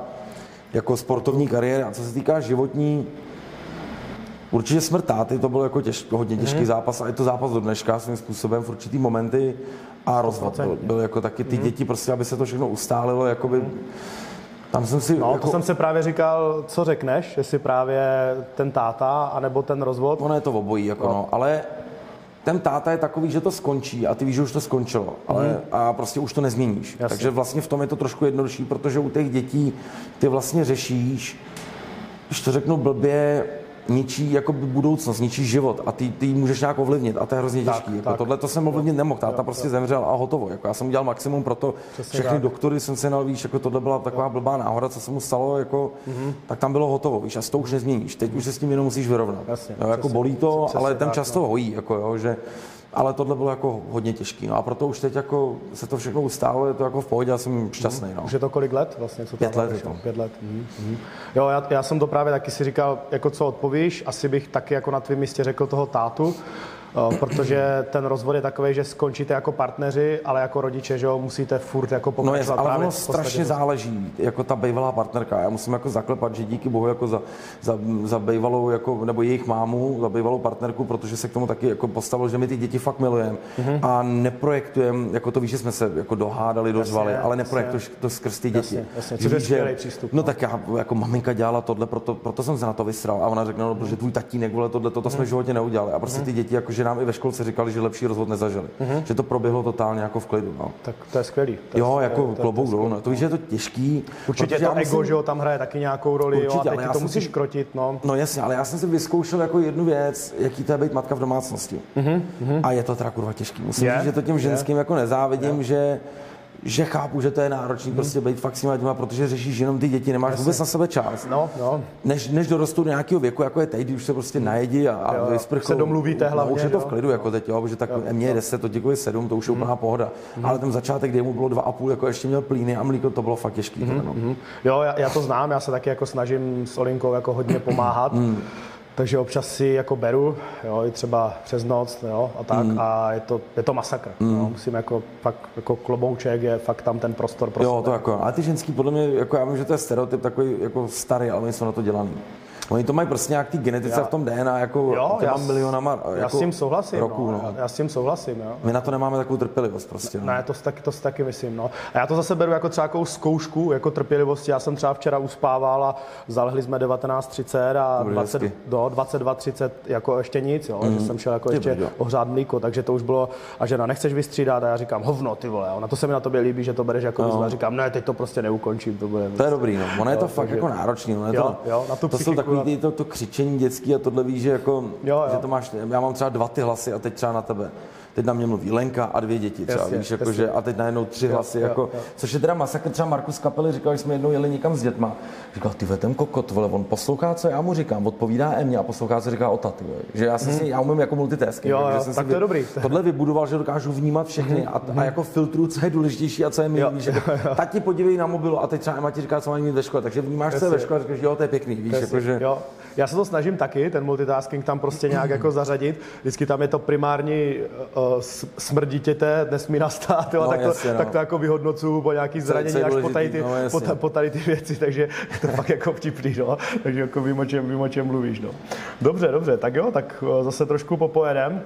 jako sportovní kariéry a co se týká životní. Určitě smrt táty, to byl jako těžko, hodně těžký mm. zápas a je to zápas do dneška svým způsobem v určitý momenty a rozvod byl, byl jako taky ty mm. děti, prostě aby se to všechno ustálilo, jakoby mm. Tam jsem si, no, jako... to jsem si právě říkal, co řekneš, jestli právě ten táta, anebo ten rozvod. Ono je to obojí, jako no. No, ale ten táta je takový, že to skončí a ty víš, že už to skončilo, ale mm. a prostě už to nezměníš. Jasně. Takže vlastně v tom je to trošku jednodušší, protože u těch dětí ty vlastně řešíš, když to řeknu blbě, ničí jako budoucnost, ničí život a ty, ty můžeš nějak ovlivnit a to je hrozně těžký. Jako tohle to jsem ovlivnit nemohl, táta jo, prostě jo. zemřel a hotovo. Jako já jsem udělal maximum pro to, přesně všechny tak. Doktory jsem se nal, víš, jako tohle byla taková blbá náhoda, co se mu stalo, jako, mm-hmm. tak tam bylo hotovo, víš, a to už nezměníš, teď už se s tím jenom musíš vyrovnat. Jasně, jo, jako přesně, bolí to, přesně, ale ten čas to hojí, jako jo, že... Ale tohle bylo jako hodně těžký, no a proto už teď jako se to všechno ustálo, je to jako v pohodě, já jsem šťastný, no. Už je to kolik let vlastně? Co Pět let je to. Pět let. Mm. Mm. Jo, já, já jsem to právě taky si říkal, jako co odpovíš, asi bych taky jako na tvém místě řekl toho tátu, protože ten rozvod je takový, že skončíte jako partneři, ale jako rodiče, že jo, musíte furt jako pokračovat. No je, ale ono strašně záleží, jako ta bývalá partnerka, já musím jako zaklepat, že díky bohu jako za, za, za bývalou, jako, nebo jejich mámu, za bývalou partnerku, protože se k tomu taky jako postavil, že my ty děti fakt milujeme mm-hmm. a neprojektujeme, jako to víš, že jsme se jako dohádali, dozvali, ale neprojektuješ to skrz ty děti. Jasně, jasně, což je skvělej přístup. No, no tak já, jako maminka dělala tohle, proto, proto jsem se na to vysral a ona řekla, no, protože tvůj tatínek, vole, tohle, toto jsme v životě neudělali a prostě ty děti, jako, že nám i ve školce říkali, že lepší rozvod nezažili. Mm-hmm. Že to proběhlo totálně jako v klidu. No. Tak to je skvělý. To jo, je, jako klobouk dolů. No. To víš, že je to těžký. Určitě to myslím, ego, že jo, tam hraje taky nějakou roli, určitě, jo, a teď ale já to musíš si... krotit, no. No jasně, ale já jsem si vyzkoušel jako jednu věc, jaký to je být matka v domácnosti. Mm-hmm. A je to teda kurva těžký. Musím říct, že to těm ženským je. Jako nezávidím, je. že... že chápu, že to je náročný hmm. prostě být fakt s nimi těma, protože řešíš jenom ty děti, nemáš jasně. vůbec na sebe čas. No, no. Než, než dorostou do nějakého věku, jako je teď, už se prostě najedí a, a vysprchou. Se domluvíte hlavně. No, už je to v klidu, jako teď, jo, protože tak jo, mě je deset, to děkuji sedm, to už je hmm. úplná pohoda. Hmm. Ale ten začátek, kdy mu bylo dva a půl, jako ještě měl plíny a mlíko, to bylo fakt těžký. Hmm. No. Hmm. Jo, já, já to znám, já se taky jako snažím s Olinkou jako hodně pomáhat. Hmm. Takže občas si jako beru, jo, i třeba přes noc, jo, a tak, mm. a je to, je to masakr, mm. jo, musím jako, fakt, jako klobouček, je fakt tam ten prostor. Prostě jo, to tak. Jako, ale ty ženský, podle mě, jako já vím, že to je stereotyp takový jako starý, ale oni jsou na to dělaný. Oni to mají prostě nějak ty genetice já, v tom D N A, jako jo, těma já, milionama jako já s tím souhlasím, roku, no, no. Já s tím souhlasím, jo. My na to nemáme takovou trpělivost prostě. Ne, no. ne to, taky, to si taky myslím, no. A já to zase beru jako třeba takovou zkoušku, jako trpělivosti. Já jsem třeba včera uspával a zalehli jsme devatenáct třicet a dvacet, do dvacet dva třicet jako ještě nic, jo. Mm. Že jsem šel jako ty ještě ohřát mlíko, takže to už bylo, a žena, nechceš vystřídat a já říkám, hovno, ty vole, jo. Na to se mi na tobě líbí, že to bereš jako no. Říkám, ne, teď to prostě neukončím, to bude. To je dobrý, no. Ono je to fakt jako náročný, Ty to, to křičení dětský a tohle víš, že, jako, jo, jo. že to máš, já mám třeba dva ty hlasy a teď třeba na tebe. Teď na mě mluví Lenka a dvě děti třeba, jasně, víš, jako, že, a teď najednou tři hlasy, jo, jako, jo, jo. což je teda masakr, třeba Markus Kapely říkal, že jsme jednou jeli někam s dětma, říkal, ty ve ten kokot, vole, on poslouchá, co já mu říkám, odpovídá e mě a poslouchá, co říká Ota, ty, že já, jsem hmm. si, já umím jako multitasking, jo, jo, jsem tak si to je dobrý. Tohle vybudoval, že dokážu vnímat všechny a, a jako filtru, co je důležitější a co je méně, víš, jako, tati podívej na mobil a teď třeba Ema ti říká, co mám mít ve škole, takže vnímáš se ve škole, říkáš, jo, to je pěkný, víš, jakože. Já se to snažím taky, ten multitasking tam prostě nějak jako zařadit. Vždycky tam je to primární uh, smrt dítěte, nesmí nastat, jo, no, tak, to, jasně, no. tak to jako vyhodnocuju po nějaký zranění, až po tady, ty, no, po, po tady ty věci, takže je to fakt jako vtipný, no. Takže jako vím, o čem, vím, o čem mluvíš, no. Dobře, dobře, tak jo, tak zase trošku popojedem.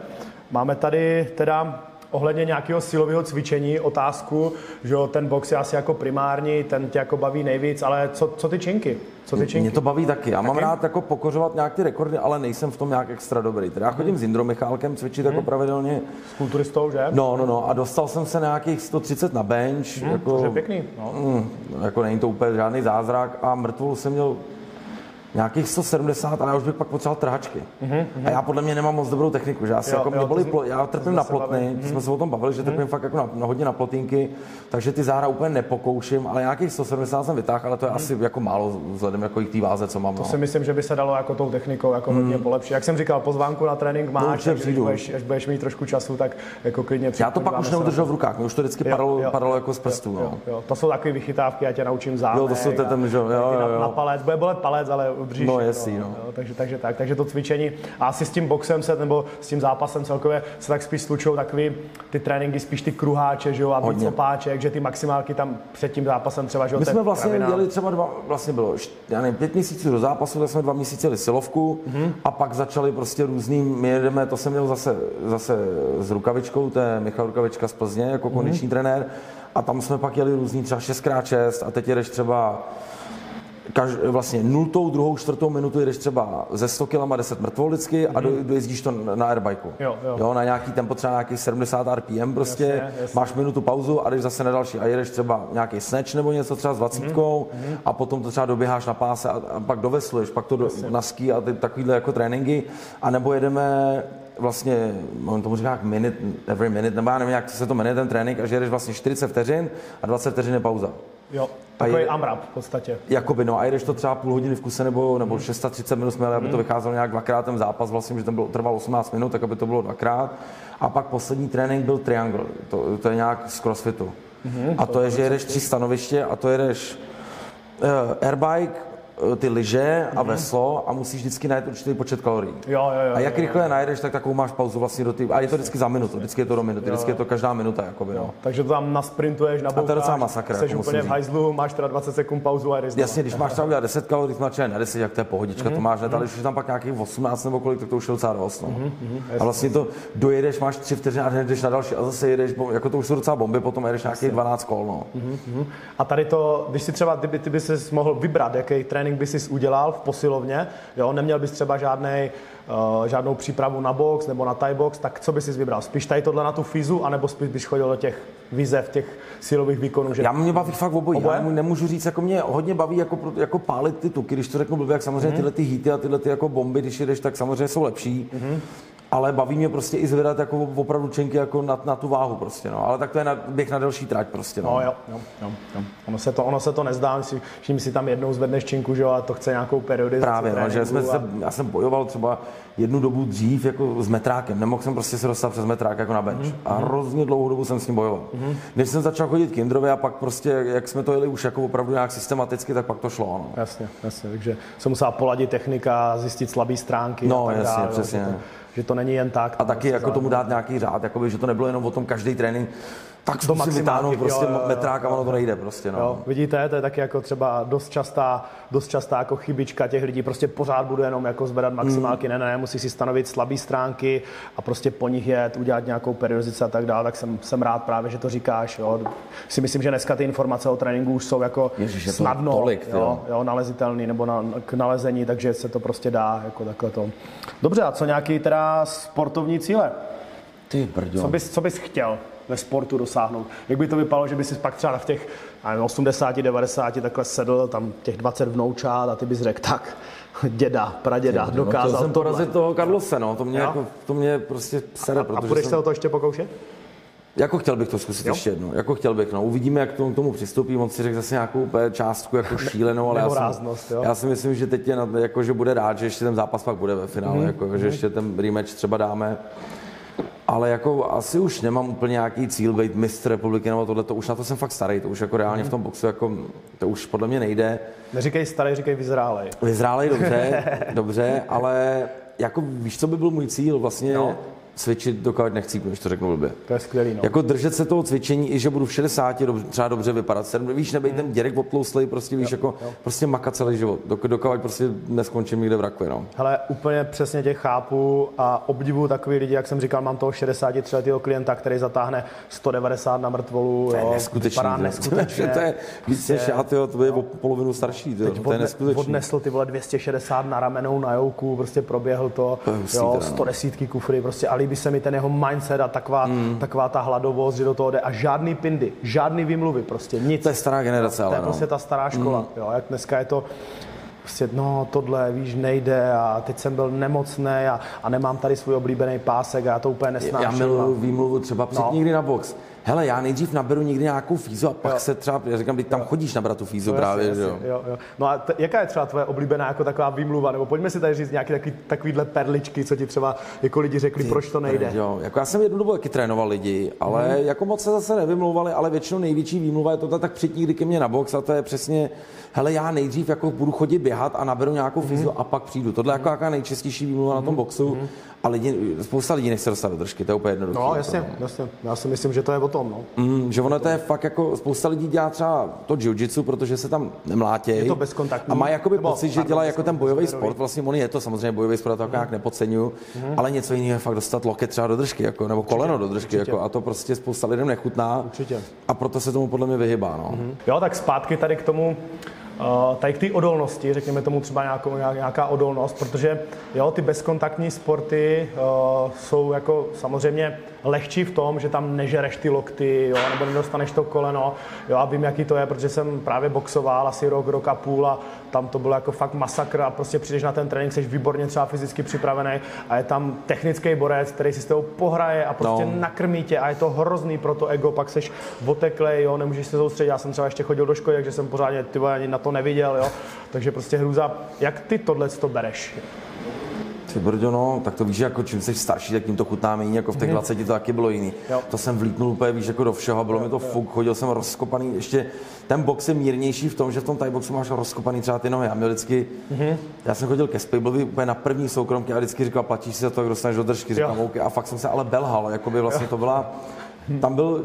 Máme tady teda ohledně nějakého silového cvičení otázku, že ten box je asi jako primární, ten tě jako baví nejvíc, ale co, co ty činky? Co ty činky? Mě to baví taky. Já taky? Mám rád jako pokořovat nějak ty rekordy, ale nejsem v tom nějak extra dobrý. Teda já chodím hmm. s Indrou Michálkem cvičit hmm. jako pravidelně. S kulturistou, že? No, no, no. A dostal jsem se nějakých sto třicet na bench. Hmm, jako, to je pěkný. No. Mm, jako není to úplně žádný zázrak a mrtvolu jsem měl nějakých sto sedmdesát, ale já už bych pak potřeboval trhačky. Mm-hmm. A já podle mě nemám moc dobrou techniku, že já si jo, jako jo, mě bolí plo- já trpím na plotny, mm-hmm. jsme se o tom bavili, že trpím mm-hmm. fakt jako na, na hodně na plotínky, takže ty záhra úplně nepokouším, ale nějakých sto sedmdesát jsem vytáhl, ale to je mm-hmm. asi jako málo vzhledem jako i k té váze, co mám. To no. si myslím, že by se dalo jako tou technikou jako mm-hmm. hodně polepšit. Jak jsem říkal, pozvánku na trénink máš, no, takže budeš, až budeš mít trošku času, tak jako klidně přijít. Já to pak už neudržel v rukách, mě už to vždycky padalo jako z prstů. To jsou takové vychytávky, já tě naučím zámek. Jo, to jsou ten, jo, na palec, bude bolet palec, ale bříši. No, jasný, no. No, takže, takže tak, takže to cvičení a asi s tím boxem se, nebo s tím zápasem celkově se tak spíš slučou takový ty tréninky, spíš ty kruháče, že jo, a víc opáček, že ty maximálky tam před tím zápasem třeba, že jo. My jsme vlastně kravinál. Dělali třeba dva, vlastně bylo, já nevím, pět měsíců do zápasu, tak jsme dva měsíce jeli silovku mm-hmm. a pak začali prostě různý, my jedeme, to jsem měl zase, zase s Rukavičkou, to je Michal Rukavička z Plzně, jako kondiční mm-hmm. trenér. A tam jsme pak jeli různý třeba šest krát šest a teď jedeš třeba kaž, vlastně nultou, druhou, čtvrtou minutu jedeš třeba ze sto kilogramů deset mrtvol vždycky a mm-hmm. dojezdíš to na airbajku. Jo, jo. Jo, na nějaký tempo třeba nějakých sedmdesát R P M prostě, jasně, jasně. Máš minutu pauzu a jdeš zase na další a jedeš třeba nějaký snatch nebo něco třeba s dvacítkou mm-hmm. a potom to třeba doběháš na páse a, a pak dovesluješ, pak to do, na ský a ty, takovýhle jako tréninky a nebo jedeme vlastně, on tomu říká minute, every minute, nebo já nevím, jak se to jmenuje ten trénink, a že jedeš vlastně čtyřicet vteřin a dvacet vteřin je pauza. Jo, takový amrap v podstatě. Jakoby, no a jedeš to třeba půl hodiny v kuse, nebo, nebo hmm. třicet šest minut jsme jeli, aby to vycházelo nějak dvakrát ten zápas, vlastně, že ten byl, trval osmnáct minut, tak aby to bylo dvakrát. A pak poslední trénink byl triangle, to, to je nějak z crossfitu. Hmm, a to, to je, že jedeš tři stanoviště a to jedeš uh, airbike, ty lyže a veslo a musíš vždycky najít určitý počet kalorií. Jo, jo, jo, a jak rychle najdeš, tak takovou máš pauzu vlastně do ty. A je to vždycky za minutu, vždycky je to do minuty, jo, jo. Vždycky je to každá minuta. Jakoby, no. Takže to tam nasprintuješ, naboucháš, seš úplně v hajzlu, máš teda dvacet sekund pauzu a jdeš. Jasně, když máš třeba deset kalorií, značené na deset, jak to je pohodička, mm-hmm. to máš net, ale když už tam pak nějakých osmnáct nebo kolik, tak to už je docela dost. No. Mm-hmm. A vlastně to dojedeš, máš tři vteřiny a jdeš na další a zase jedeš, jako to už jsou docela bomby, potom jedeš nějakých dvanáct kol. No. Mm-hmm. A tady to, když si třeba, kdyby ty bys mohl vybrat, jaký trénink by jsi udělal v posilovně, jo, neměl bys třeba žádnej, uh, žádnou přípravu na box nebo na thai box, tak co bys si vybral? Spíš tady tohle na tu fyzu, anebo spíš bys chodil do těch výzev, těch silových výkonů? Že... Já mě baví fakt obojí, oboje? Já nemůžu říct, jako mě hodně baví jako, jako pálit ty tuky, když to řeknu blbě, jak samozřejmě mm-hmm. tyhle ty hity a tyhle ty jako bomby, když jdeš, tak samozřejmě jsou lepší. Mm-hmm. Ale baví mě prostě i zvedat jako opravdu čenky jako na, na tu váhu prostě, no. Ale tak to je na, běh na delší trať prostě, no. No jo, jo, jo, jo. Ono se to, ono se to nezdá, všim si tam jednou zvedneš činku, že jo, a to chce nějakou periodizaci. Právě, no, že jsme a... se, já jsem bojoval třeba jednu dobu dřív jako s metrákem, nemohl jsem prostě se dostat přes metrák jako na bench. Mm-hmm. A hrozně dlouhou dobu jsem s ním bojoval. Mm-hmm. Když jsem začal chodit k Indrovi a pak prostě, jak jsme to jeli už jako opravdu nějak systematicky, tak pak to šlo, no. Jasně, jasně, takže se musela poladit technika, zjistit slabé stránky. No, jasně, dále, přesně. To, že to není jen tak. A taky jako tomu dát nějaký řád, jakoby, že to nebylo jenom o tom každý trénink, tak to musím vytáhnout prostě jo, jo, jo, metrák a ono to nejde prostě. No. Jo, vidíte, to je taky jako třeba dost častá, dost častá jako chybička těch lidí, prostě pořád budu jenom jako zvedat maximálky, mm. ne, ne, musí si stanovit slabý stránky a prostě po nich jet, udělat nějakou periodizaci a tak dále, tak jsem, jsem rád právě, že to říkáš, jo. Si myslím, že dneska ty informace o tréninku už jsou jako Ježiš, snadno tolik, jo, jo, nalezitelný nebo na, k nalezení, takže se to prostě dá jako takhle to. Dobře, a co nějaký teda sportovní cíle? Ty brďo. Co bys, co bys chtěl ve sportu dosáhnout? Jak by to vypadalo, že by si pak třeba v těch osmdesáti, devadesáti takhle sedl, tam těch dvacet vnoučát a ty bys řekl tak, děda, praděda, no, dokázal. Chtěl jsem porazit toho Carlose, no, to mě, jako, to mě prostě sere. A, a budeš jsem... se o to ještě pokoušet? Jako chtěl bych to zkusit jo? ještě jednou, jako chtěl bych, no, uvidíme, jak k tomu přistoupím, on si řekl zase nějakou částku jako šílenou, ale já, ráznost, jsem, já si myslím, že teď je na, jako, že bude rád, že ještě ten zápas pak bude ve finále, mm-hmm. jako, že ještě ten rematch třeba dáme. Ale jako asi už nemám úplně nějaký cíl být mistr republiky nebo tohle, to už na to jsem fakt starý, to už jako reálně v tom boxu jako to už podle mě nejde. Neříkej starý, říkej vyzrálej. Vyzrálej, dobře, dobře, ale jako víš, co by byl můj cíl vlastně? No. Cvičit, dokud nechcípnu, když to řeknu blbě. To je skvělý, no. Jako držet se toho cvičení, i že budu v šedesáti dobře, třeba dobře vypadat, sedm, víš, nebejt ten dědek odtlouslej, prostě víš, jo, jako jo. Prostě makat celý život, dokud prostě neskončím nikde v rakvi, no. Hele, úplně přesně tě chápu a obdivuju takový lidi, jak jsem říkal, mám toho šedesátiletého klienta, který zatáhne sto devadesát na mrtvolu, jo. Neskutečný, to je neskutečný, to je víc než já, tyjo, to je o polovinu starší, tyjo, to je neskutečný. Odnesl ty vole dvě stě šedesát na ramenou, na jouku, prostě proběhl to, jo, sto desítky kufry, prostě by se mi ten jeho mindset a taková, mm. taková ta hladovost, že do toho jde a žádný pindy, žádný výmluvy, prostě nic. To je stará generace, ale to je prostě no. ta stará škola, mm. jo, jak dneska je to prostě, no tohle, víš, nejde a teď jsem byl nemocný a, a nemám tady svůj oblíbený pásek a já to úplně nesnáším. Já miluju výmluvu, třeba přijít no. někdy na box. hele, já nejdřív naberu někdy nějakou fízu a pak jo. se třeba, já říkám, teď tam chodíš nabrat tu fízu no, právě, jasný, jo. Jo, jo. No a t- jaká je třeba tvoje oblíbená jako taková výmluva, nebo pojďme si tady říct nějaké takový, takovýhle perličky, co ti třeba jako lidi řekli, ty, proč to nejde. Jo, jako já jsem jednu dobu taky trénoval lidi, ale hmm. jako moc se zase nevymlouvali, ale většinou největší výmluva je to, tak přijít někdy ke mně na box a to je přesně, hele, já nejdřív jako budu chodit běhat a naberu nějakou fízu hmm. a pak přijdu. Tohle hmm. jako jaká nejčastější výmluva hmm. na tom boxu. Hmm. A lidi, spousta lidí nechce dostat do držky, to je úplně jednoduché. No jasně, to, no. jasně, já si myslím, že to je o tom. No. Mm, že ono to je fakt jako, spousta lidí dělá třeba to jiu-jitsu, protože se tam nemlátějí. Je to bezkontaktní. A má jakoby pocit, že dělá jako ten bojový sport, vlastně on je to samozřejmě bojový sport, to jako nějak nepodceňuju, mm. ale něco jiného je fakt dostat loket třeba do držky, jako, nebo koleno určitě, do držky, jako, a to prostě spousta lidem nechutná. Určitě. A proto se tomu podle mě vyhybá. No. Mm. Jo, tak zpátky tady k tomu. Uh, tady k té odolnosti, řekněme tomu třeba nějakou, nějaká odolnost, protože jo, ty bezkontaktní sporty uh, jsou jako samozřejmě lehčí v tom, že tam nežereš ty lokty, jo, nebo nedostaneš to koleno, jo, a vím, jaký to je, protože jsem právě boxoval asi rok, rok a půl a tam to bylo jako fakt masakr a prostě přijdeš na ten trénink, jsi výborně třeba fyzicky připravený a je tam technický borec, který si s tebou pohraje a prostě no. nakrmí tě a je to hrozný pro to ego, pak seš oteklej, jo, nemůžeš se soustředit, já jsem třeba ještě chodil do školy, takže jsem pořádně ty ani na to neviděl, jo, takže prostě hrůza, jak ty tohle to bereš? Ty brďo, no, tak to víš, jako čím jsi starší, tak tím to chutná méně, jako v těch dvaceti to taky bylo jiný. Jo. To jsem vlítnul úplně, víš, jako do všeho, bylo jo, mi to fuk, chodil jsem rozkopaný, ještě ten box je mírnější v tom, že v tom thai boxu máš rozkopaný třeba ty nohy, já měl vždycky, mm-hmm. já jsem chodil ke Spejblovi úplně na první soukromky a vždycky říkal, platíš si za to, jak dostaneš do držky, říkám, OK, a fakt jsem se ale belhal, jakoby vlastně jo. to byla, tam byl,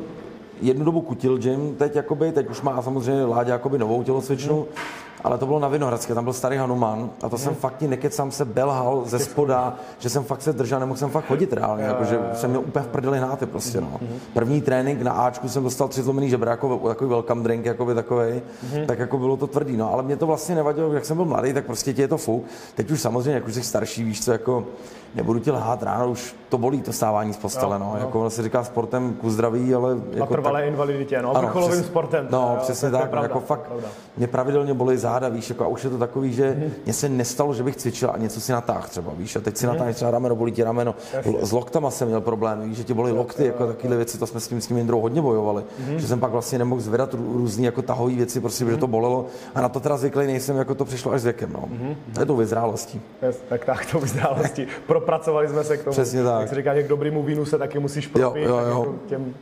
jednu dobu kutil gym, teď jakoby, teď už má samozřejmě Láďa jakoby novou tělocvičnu, mm. ale to bylo na Vinohradské, tam byl starý Hanuman a to mm. jsem fakt nekecám se belhal ze spoda, že jsem fakt se držel, nemohl jsem fakt chodit reálně, jakože jsem měl úplně v prdeli hnáty prostě, no. Mm. První trénink na Ačku jsem dostal tři zlomený žebra, jako takový welcome drink, jakoby takovej, mm. tak jako bylo to tvrdý, no, ale mě to vlastně nevadilo, jak jsem byl mladý, tak prostě ti je to fuk. Teď už samozřejmě, jak už jsi starší, víš co, jako nebudu ti lhát, ráno už to bolí to stávání z postele, no, no. jako se říká sportem ku zdraví, ale jako trvalé tak... invaliditě, no, vrcholovým sportem. No, jo, přesně tak, pravda, jako fakt mě pravidelně bolí záda, víš, jako a už je to takový, že mm-hmm. mě se nestalo, že bych cvičil a něco si natáhl třeba, víš, a teď si mm-hmm. natáhneš třeba rameno, bolí ti rameno, L- s loktama jsem měl problém, víš, že ti bolí lokty, jako takovýhle věci, to jsme s tím s tím Jindrou hodně bojovali, mm-hmm. že jsem pak vlastně nemohl zvedat různý jako tahové věci, prostě, protože to bolelo a na to teda zvyklý nejsem, jako to přišlo až s věkem, no. To je to vyzrálostí. Tak tak to vyzrálostí. Pracovali jsme se k tomu. Přesně tak. Jak se říká, že k dobrému vínu se taky musíš propít, jo, jo, jo. Těm,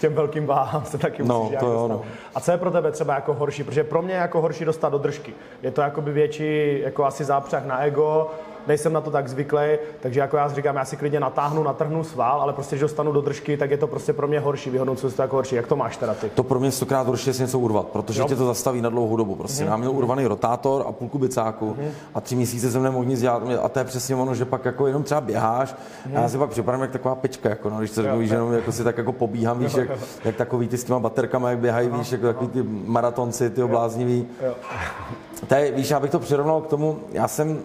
těm velkým váhám se taky no, musíš dostat. No. A co je pro tebe třeba jako horší? Protože pro mě je jako horší dostat do držky. Je to jakoby větší jako asi zápřah na ego, nejsem na to tak zvyklý, takže jako já si říkám, já si klidně natáhnu, natrhnu sval, ale prostě, když dostanu do držky, tak je to prostě pro mě horší, vyhodnocuju se to jako horší. Jak to máš teda ty? To pro mě stokrát horší je si něco urvat, protože jo. tě to zastaví na dlouhou dobu. Prostě. Mm-hmm. Já měl urvaný rotátor a půlku bicáku mm-hmm. a tři měsíce jsem nemohl nic dělat a to je přesně ono, že pak jako jenom třeba běháš mm-hmm. a já si pak připadám jak taková pečka, jako, no, když to řeknu, že jenom jako si tak jako pobíhám, víš, jak, jak takový ty s těma baterkama, jak běhají, no, víš, jako no. takový ty maratonci, ty oblázniví. Víš, já bych to přirovnal k tomu, já jsem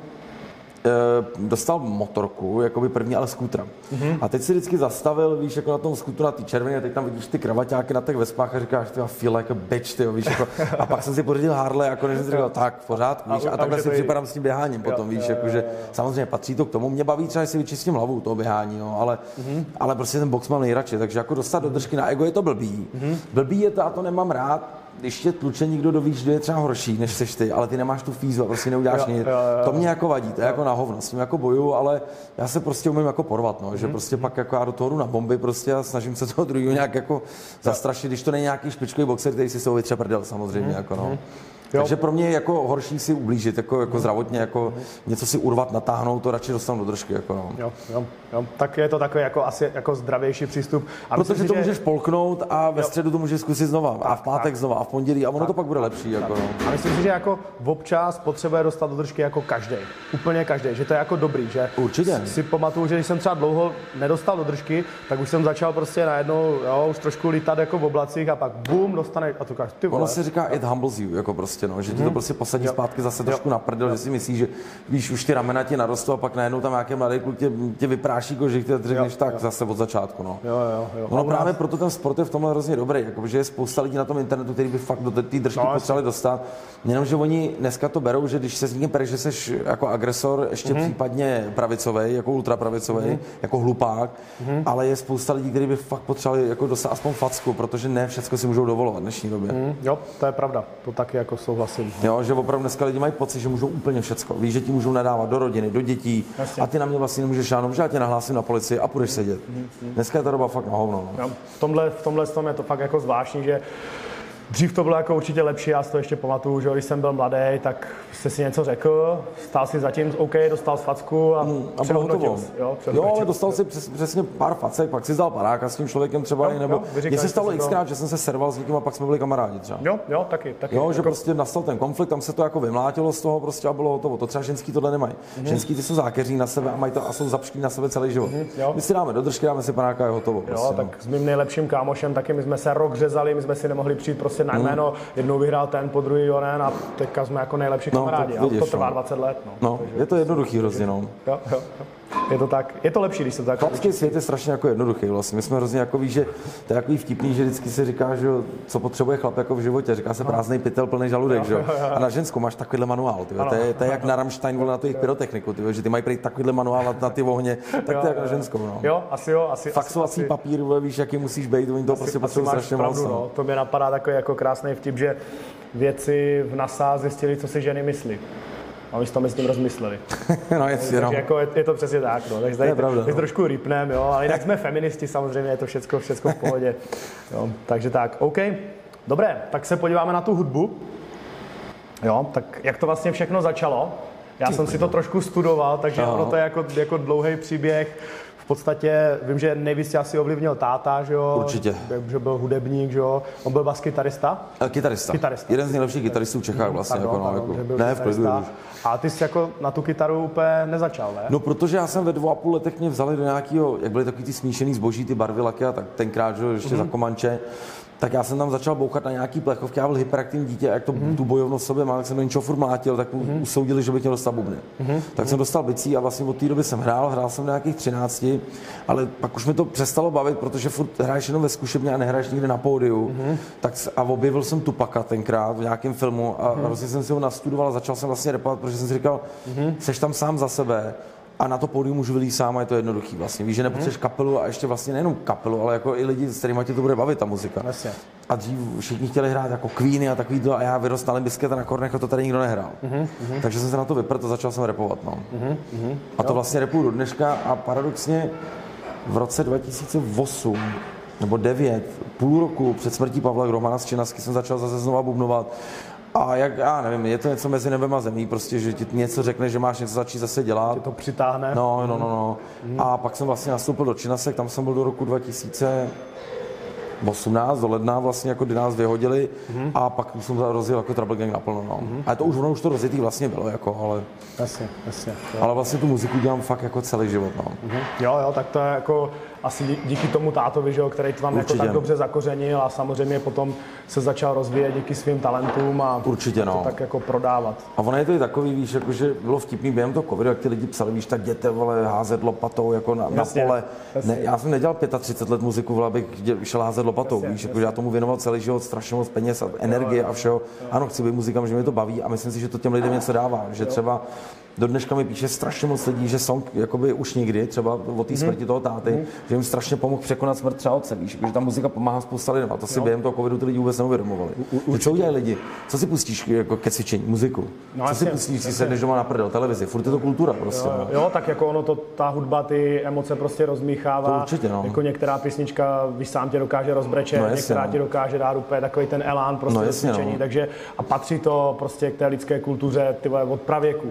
dostal motorku, jakoby první, ale skútr. Mm-hmm. A teď si vždycky zastavil, víš, jako na tom skútru na té červené, a teď tam vidíš ty kravaťáky na těch vespách a říkáš, ty feel like a bitch, ty jo, víš, jako. A pak jsem si pořídil Harley, jako než jsem si říkal, tak, v pořádku, víš, a, a takhle si připadám je... s tím běháním jo, potom, víš, jo, jo, jako, že samozřejmě patří to k tomu. Mě baví třeba, že si vyčistím hlavu toho běhání, no, ale, mm-hmm. ale prostě ten box mám nejradši, takže jako dostat do držky na ego je to blbý. Mm-hmm. Blbý je to, a to nemám rád. Když tě tluče nikdo do výš, kdo je třeba horší než seš ty, ale ty nemáš tu fízu a prostě neuděláš jo, nic. Jo, jo, to mě jako vadí, to je jo. jako na hovno, s tím jako boju, ale já se prostě umím jako porvat, no, mm-hmm. že prostě pak jako já do toho jdu na bomby prostě a snažím se toho druhého nějak jako jo. zastrašit, když to není nějaký špičkový boxer, který si se vytře prdel samozřejmě, mm-hmm. jako no. Jo. Takže pro mě je jako horší si ublížit, jako, jako zdravotně, jako něco si urvat, natáhnout, to radši dostanu do držky. Jako, no. jo, jo, jo. Tak je to takový jako, asi jako zdravější přístup. A protože myslím, to že... můžeš polknout a ve jo. středu to můžeš zkusit znova a v pátek znova a v pondělí a ono tak, to pak bude lepší. Jako, no. A myslím si, že jako občas potřebuje dostat do držky jako každý, úplně každý, že to je jako dobrý, že určitě. Si pamatuju, že když jsem třeba dlouho nedostal do držky, tak už jsem začal prostě najednou jo, už trošku lítat jako v oblacích a pak bum, dostaneš a to každý. Ono se říká it humbles you, jako prostě. prostě, no, že ti to prostě posadí jo. zpátky zase jo. trošku na prdel, že si myslíš, že víš, už ty ramena ti narostou a pak najednou tam nějaký mladý kluk tě, tě vypráší kožich, ty řekneš jo. tak jo. zase od začátku, no. Jo, jo, jo. No, no právě nás... proto ten sport je v tomhle hrozně dobrý, jako, že je spousta lidí na tom internetu, který by fakt do té držky no, potřebovali dostat, jenomže oni dneska to berou, že když se s někým pereš, že seš jako agresor, ještě mm-hmm. případně pravicovej, jako ultrapravicovej, mm-hmm. jako hlupák, mm-hmm. ale je spousta lidí, kteří by fakt potřebovali jako dostat aspoň facku, protože ne všechno si můžou dovolovat v dnešní době. Mm, jo, to je pravda, to taky jako souhlasím. Jo, že opravdu dneska lidi mají pocit, že můžou úplně všechno. Víš, že ti můžou nadávat do rodiny, do dětí Jasně. a ty na mě vlastně nemůžeš žádnou, že já tě nahlásím na policii a půjdeš sedět. Mm-hmm. Dneska je ta doba fakt na hovno. No. V tomhle, v tomhle je to fakt jako zvláštní, že dřív to bylo jako určitě lepší, já si to ještě pamatuju, že když jsem byl mladý, tak jsi si něco řekl, stál si zatím, OK, dostal facku a, mm, a přehodnotil jsi. Jo, jo, ale dostal si přes, přesně pár facek, pak si dal paráka s tím člověkem třeba, jo, nebo mně se stalo xkrát, to... že jsem se serval s někým a pak jsme byli kamarádi třeba. Jo, jo, taky, taky. Jo, že jako... prostě nastal ten konflikt, tam se to jako vymlátilo z toho prostě a bylo hotovo. To třeba ženský tohle nemají. Mm. Ženský ty jsou zákeří na sebe a mají to a jsou zapšklí na sebe celý život. Mm, my si dáme do držky, dáme si paráka a je hotovo. Jo, tak s mým nejlepším kámošem taky, my jsme se rok řezali, my jsme si nemohli přijít prostě na jméno, jednou vyhrál ten, po druhý onen a teďka jsme jako nejlepší no, kamarádi. To, to trvá dvacet let. No, no je to jednoduchý hrozně. No. Jo, jo, jo. Je to tak, je to lepší, když se tak. Chlapský svět je strašně jako jednoduchý vlastně. My jsme hrozně jako ví, že to je takový vtipný, že vždycky se říká, že co potřebuje chlap jako v životě. Říká se prázdnej pytel, plný žaludek, že jo. A na ženskou máš takovýhle manuál, ty. To je to je jak na Rammstein na tu jejich pyrotechniku, ty, že ty mají prý takovýhle manuál na ty ohně, tak to je jako na ženskou, no. Jo, asi jo, asi. Faxovací papír, víš, jaký musíš být, oni to prostě potřebují strašně moc. To mi napadá takový jako krásný vtip, že věci v NASA zjistili, co si ženy myslí. A my jsme to s tím rozmysleli. No, je, no. Jako je, je to přesně tak. No. Takže tady pravda, no. trošku rýpneme, jo, ale jinak jsme feministi, samozřejmě je to všecko, všecko v pohodě. Jo, takže tak, OK. Dobré, tak se podíváme na tu hudbu. Jo, tak jak to vlastně všechno začalo. Já jsem si to trošku studoval, takže ono to je jako, jako dlouhý příběh. V podstatě vím, že nejvíc tě asi ovlivnil táta, že jo? Určitě. Že byl hudebník, že jo? On byl baskytarista? Kytarista. Kytarista. Jeden z nejlepších kytaristů v Čechách vlastně. Pardon, jako, pardon, jako, ne, v Plzeň. A ty jsi jako na tu kytaru úplně nezačal, ne? No, protože já jsem ve dvou a půl letech mě vzali do nějakého, jak byly takový ty smíšený zboží, ty barvy, laky a tak tenkrát, že jo, ještě mm-hmm. za Komanče. Tak já jsem tam začal bouchat na nějaký plechovky, já byl hyperaktivní dítě, a jak to, mm. tu bojovnost sobě mám, jak jsem do něčeho furt mlátil, tak mu mm. usoudili, že bych měl dostat bubny. Mm. Tak mm. jsem dostal bicí a vlastně od té doby jsem hrál, hrál jsem do nějakých třinácti, ale pak už mi to přestalo bavit, protože furt hraješ jenom ve zkušebně a nehraješ nikde na pódiu. Mm. Tak a objevil jsem Tupaka tenkrát v nějakém filmu a mm. vlastně jsem si ho nastudoval a začal jsem vlastně repovat, protože jsem si říkal, mm. seš tam sám za sebe. A na to pódium můžu vylít sám a je to jednoduchý vlastně. Víš, že nepotřebuješ kapelu a ještě vlastně nejenom kapelu, ale jako i lidi, s kterými tě to bude bavit ta muzika. Vlastně. A dřív všichni chtěli hrát jako Queeny a takový to a já vyrost na Libisketa na Kornech a to tady nikdo nehrál. Mm-hmm. Takže jsem se na to vyprt a začal jsem repovat, no. Mm-hmm. A to jo. vlastně repuju do dneška a paradoxně v roce dva tisíce osm nebo devět, půl roku před smrtí Pavla Gromana z Činaski jsem začal zase znova bubnovat. A jak, já nevím, je to něco mezi nebem a zemí, prostě, že ti něco řekne, že máš něco začít zase dělat. Tě to přitáhne. No, no, no, no. Mm. A pak jsem vlastně nastoupil do Činasek, tam jsem byl do roku dva tisíce osmnáct, do ledna vlastně, jako kdy nás vyhodili. Mm. A pak jsem rozjel jako Trouble Gang naplno, no. Mm. A to už ono už to rozjetý vlastně bylo, jako, ale... Jasně, jasně. Ale vlastně tu muziku dělám fakt jako celý život, no. Mm. Jo, jo, tak to je jako... Asi díky tomu tátovi, že jo, který to vám jako tak dobře zakořenil a samozřejmě potom se začal rozvíjet díky svým talentům a určitě, no. to tak jako prodávat. A ono je to i takový, víš, jakože bylo vtipný během toho covidu, jak ty lidi psali, víš, tak jděte, vole, házet lopatou jako na, jasně, na pole. Ne, já jsem nedělal třicet pět let muziku, vole, abych šel házet lopatou, jasně, víš, jakože já tomu věnoval celý život strašně moc peněz a energie a všeho. Ano, chci být muzikám, že mě to baví a myslím si, že to těm lidem něco dává, že jo. Třeba do dneška mi píše strašně moc lidí, že song jakoby už nikdy, třeba o té mm-hmm. smrti toho táty, mm-hmm. že jim strašně pomohl překonat smrt třeba otce, víš, že ta muzika pomáhá spousta lidem a to si jo. během toho covidu ty lidi vůbec neuvědomovali. U, co udělají lidi? Co si pustíš jako ke cvičení? Muziku? No, co jasně, si pustíš, jasně. si sedneš doma na prdel, televizi, furt je to kultura prostě. Jo, jo. jo, tak jako ono to, ta hudba, ty emoce prostě rozmíchává, určitě, no. jako některá písnička, víš, sám tě dokáže rozbrečet, no, některá no. tě dokáže dát úplně takový ten elán prostě no, cvičení, no. takže a patří to prostě k té lidské kultuře, ty vole, od pravěku.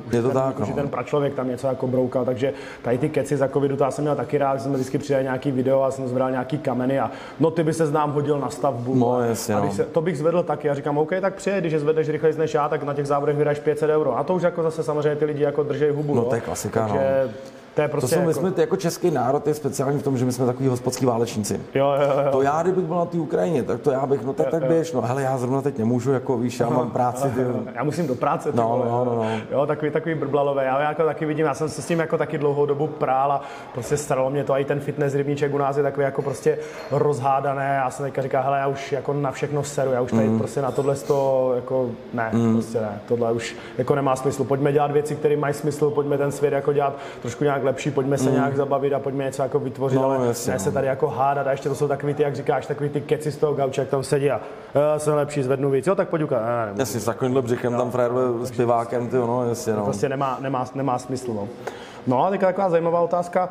Že ten pračlověk tam něco jako broukal, takže tady ty keci za covidu, to já jsem měl taky rád, že jsme vždycky přidali nějaký video a jsem zbral nějaký kameny a no ty by se znám hodil na stavbu. No, jasně, a když se, to bych zvedl taky a říkám, OK, tak přijed, když je zvedneš rychleji než já, tak na těch závodech vyhráš pět set euro. A to už jako zase samozřejmě ty lidi jako držej hubu. No, no. to je klasika, takže, no. To je prostě to jako... My jsme, jako český národ je speciální v tom, že my jsme takový hospodský válečníci. Jo, jo, jo. To já, kdybych byl na té Ukrajině, tak to já bych, no tak, jo, jo. tak běž, no hele, já zrovna teď nemůžu, jako víš, já mám práci. Ty... Já musím do práce, ty no, no, no, no. Jo, takový, takový brblalové, já jako taky vidím, já jsem se s tím jako taky dlouhou dobu prál a prostě staralo mě to, a i ten fitness rybníček u nás je takový jako prostě rozhádané, já jsem teďka říkal, hele, já už jako na všechno seru, já už tady mm. prostě na tohle sto, jako ne, mm. prostě ne, tohle už jako nemá smysl, pojďme dělat věci, které mají smysl, pojďme ten svět jako dělat trošku nějak lepší, pojďme se mm. nějak zabavit a pojďme něco jako vytvořit, no, ale jasný, ne se tady jako hádat. A ještě to jsou takový ty, jak říkáš, takový ty keci z toho gauče, jak tam sedí a já jsem lepší, zvednu víc, jo, tak poďuka. Jasně, s takovýmhle břichem no, tam frajeruje s pivákem, ty no, jasně, no. Prostě nemá, nemá, nemá smysl, no. No a teď taková zajímavá otázka,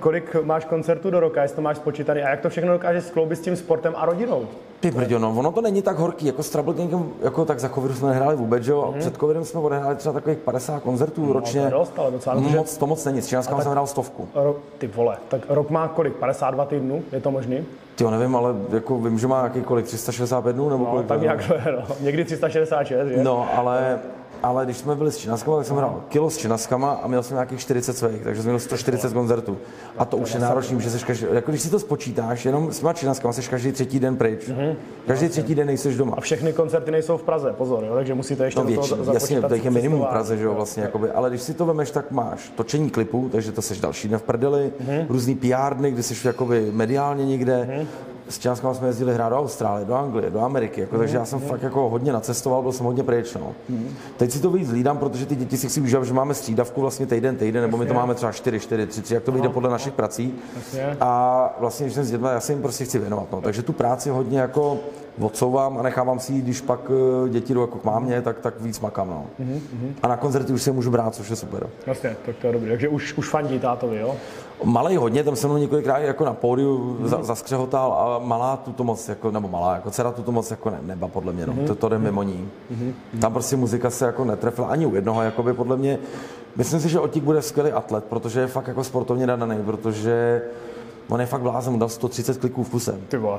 kolik máš koncertů do roka, jestli to máš spočítaný a jak to všechno dokážeš skloubit s tím sportem a rodinou? Ty brďo, no, ono to není tak horký, jako s Trouble Gangem, jako tak za covidu jsme nehráli vůbec, že jo, mm-hmm. před covidem jsme odehráli třeba takových padesát koncertů no, ročně, to, dost, ale docela, moc, to moc není, s Činaskem jsem hrál stovku. Ro, ty vole, tak rok má kolik, padesát dva týdnů, je to možný? Jo, nevím, ale jako vím, že má jakýkoliv tři sta šedesát pět dnů nebo no, kolik. Tak nějak no. Někdy tři sta šedesát šest, že? No, ale... Ale když jsme byli s Činaskama, tak jsem hrál kilo s Činaskama a měl jsem nějakých čtyřicet svých, takže jsem měl sto čtyřicet koncertů. A to už je náročný, protože seš každý, jako když si to spočítáš, jenom s těma Činaskama seš každý třetí den pryč. Mm-hmm. Každý no, třetí den nejseš doma. A všechny koncerty nejsou v Praze, pozor, jo, takže musíte ještě no, do toho započítat. Jasně, to je minimum v Praze, že jo, vlastně, jakoby, ale když si to vemeš, tak máš točení klipů, takže to seš další den v prdeli, mm-hmm. různý pé er dny, kdy seš jakoby mediálně někde. Mm-hmm. S Činaskama jsme jezdili hrát do Austrálie, do Anglie, do Ameriky, jako, mm, takže já jsem mm. fakt jako hodně nacestoval, byl jsem hodně pryč, no. Mm. Teď si to víc hlídám, protože ty děti si chci užívat, že máme střídavku vlastně týden, týden, nebo my to máme třeba čtyři, čtyři, tři, tři, jak to vyjde podle našich prací. A vlastně, když jsem s dětma, já se jim prostě chci věnovat, no. Takže tu práci hodně jako odsouvám a nechávám si ji, když pak děti jdou jako k mámě, tak, tak víc makám, no. Mm-hmm. A na koncerty už si můžu brát, což je super. Jasně, tak to je dobrý. Takže už, už fandí tátovi, jo? Malej hodně, tam se mnou několikrát jako na pódiu mm-hmm. za, zaskřehotal a malá tuto moc, jako, nebo malá, jako dcera tuto moc jako ne, neba, podle mě, no. Mm-hmm. To, to jde mimo ní. Mm-hmm. Tam prostě muzika se jako netrefila ani u jednoho, jakoby podle mě. Myslím si, že Otík bude skvělý atlet, protože je fakt jako sportovně nadaný, protože on je fakt blázen, dal sto třicet kliků v kuse.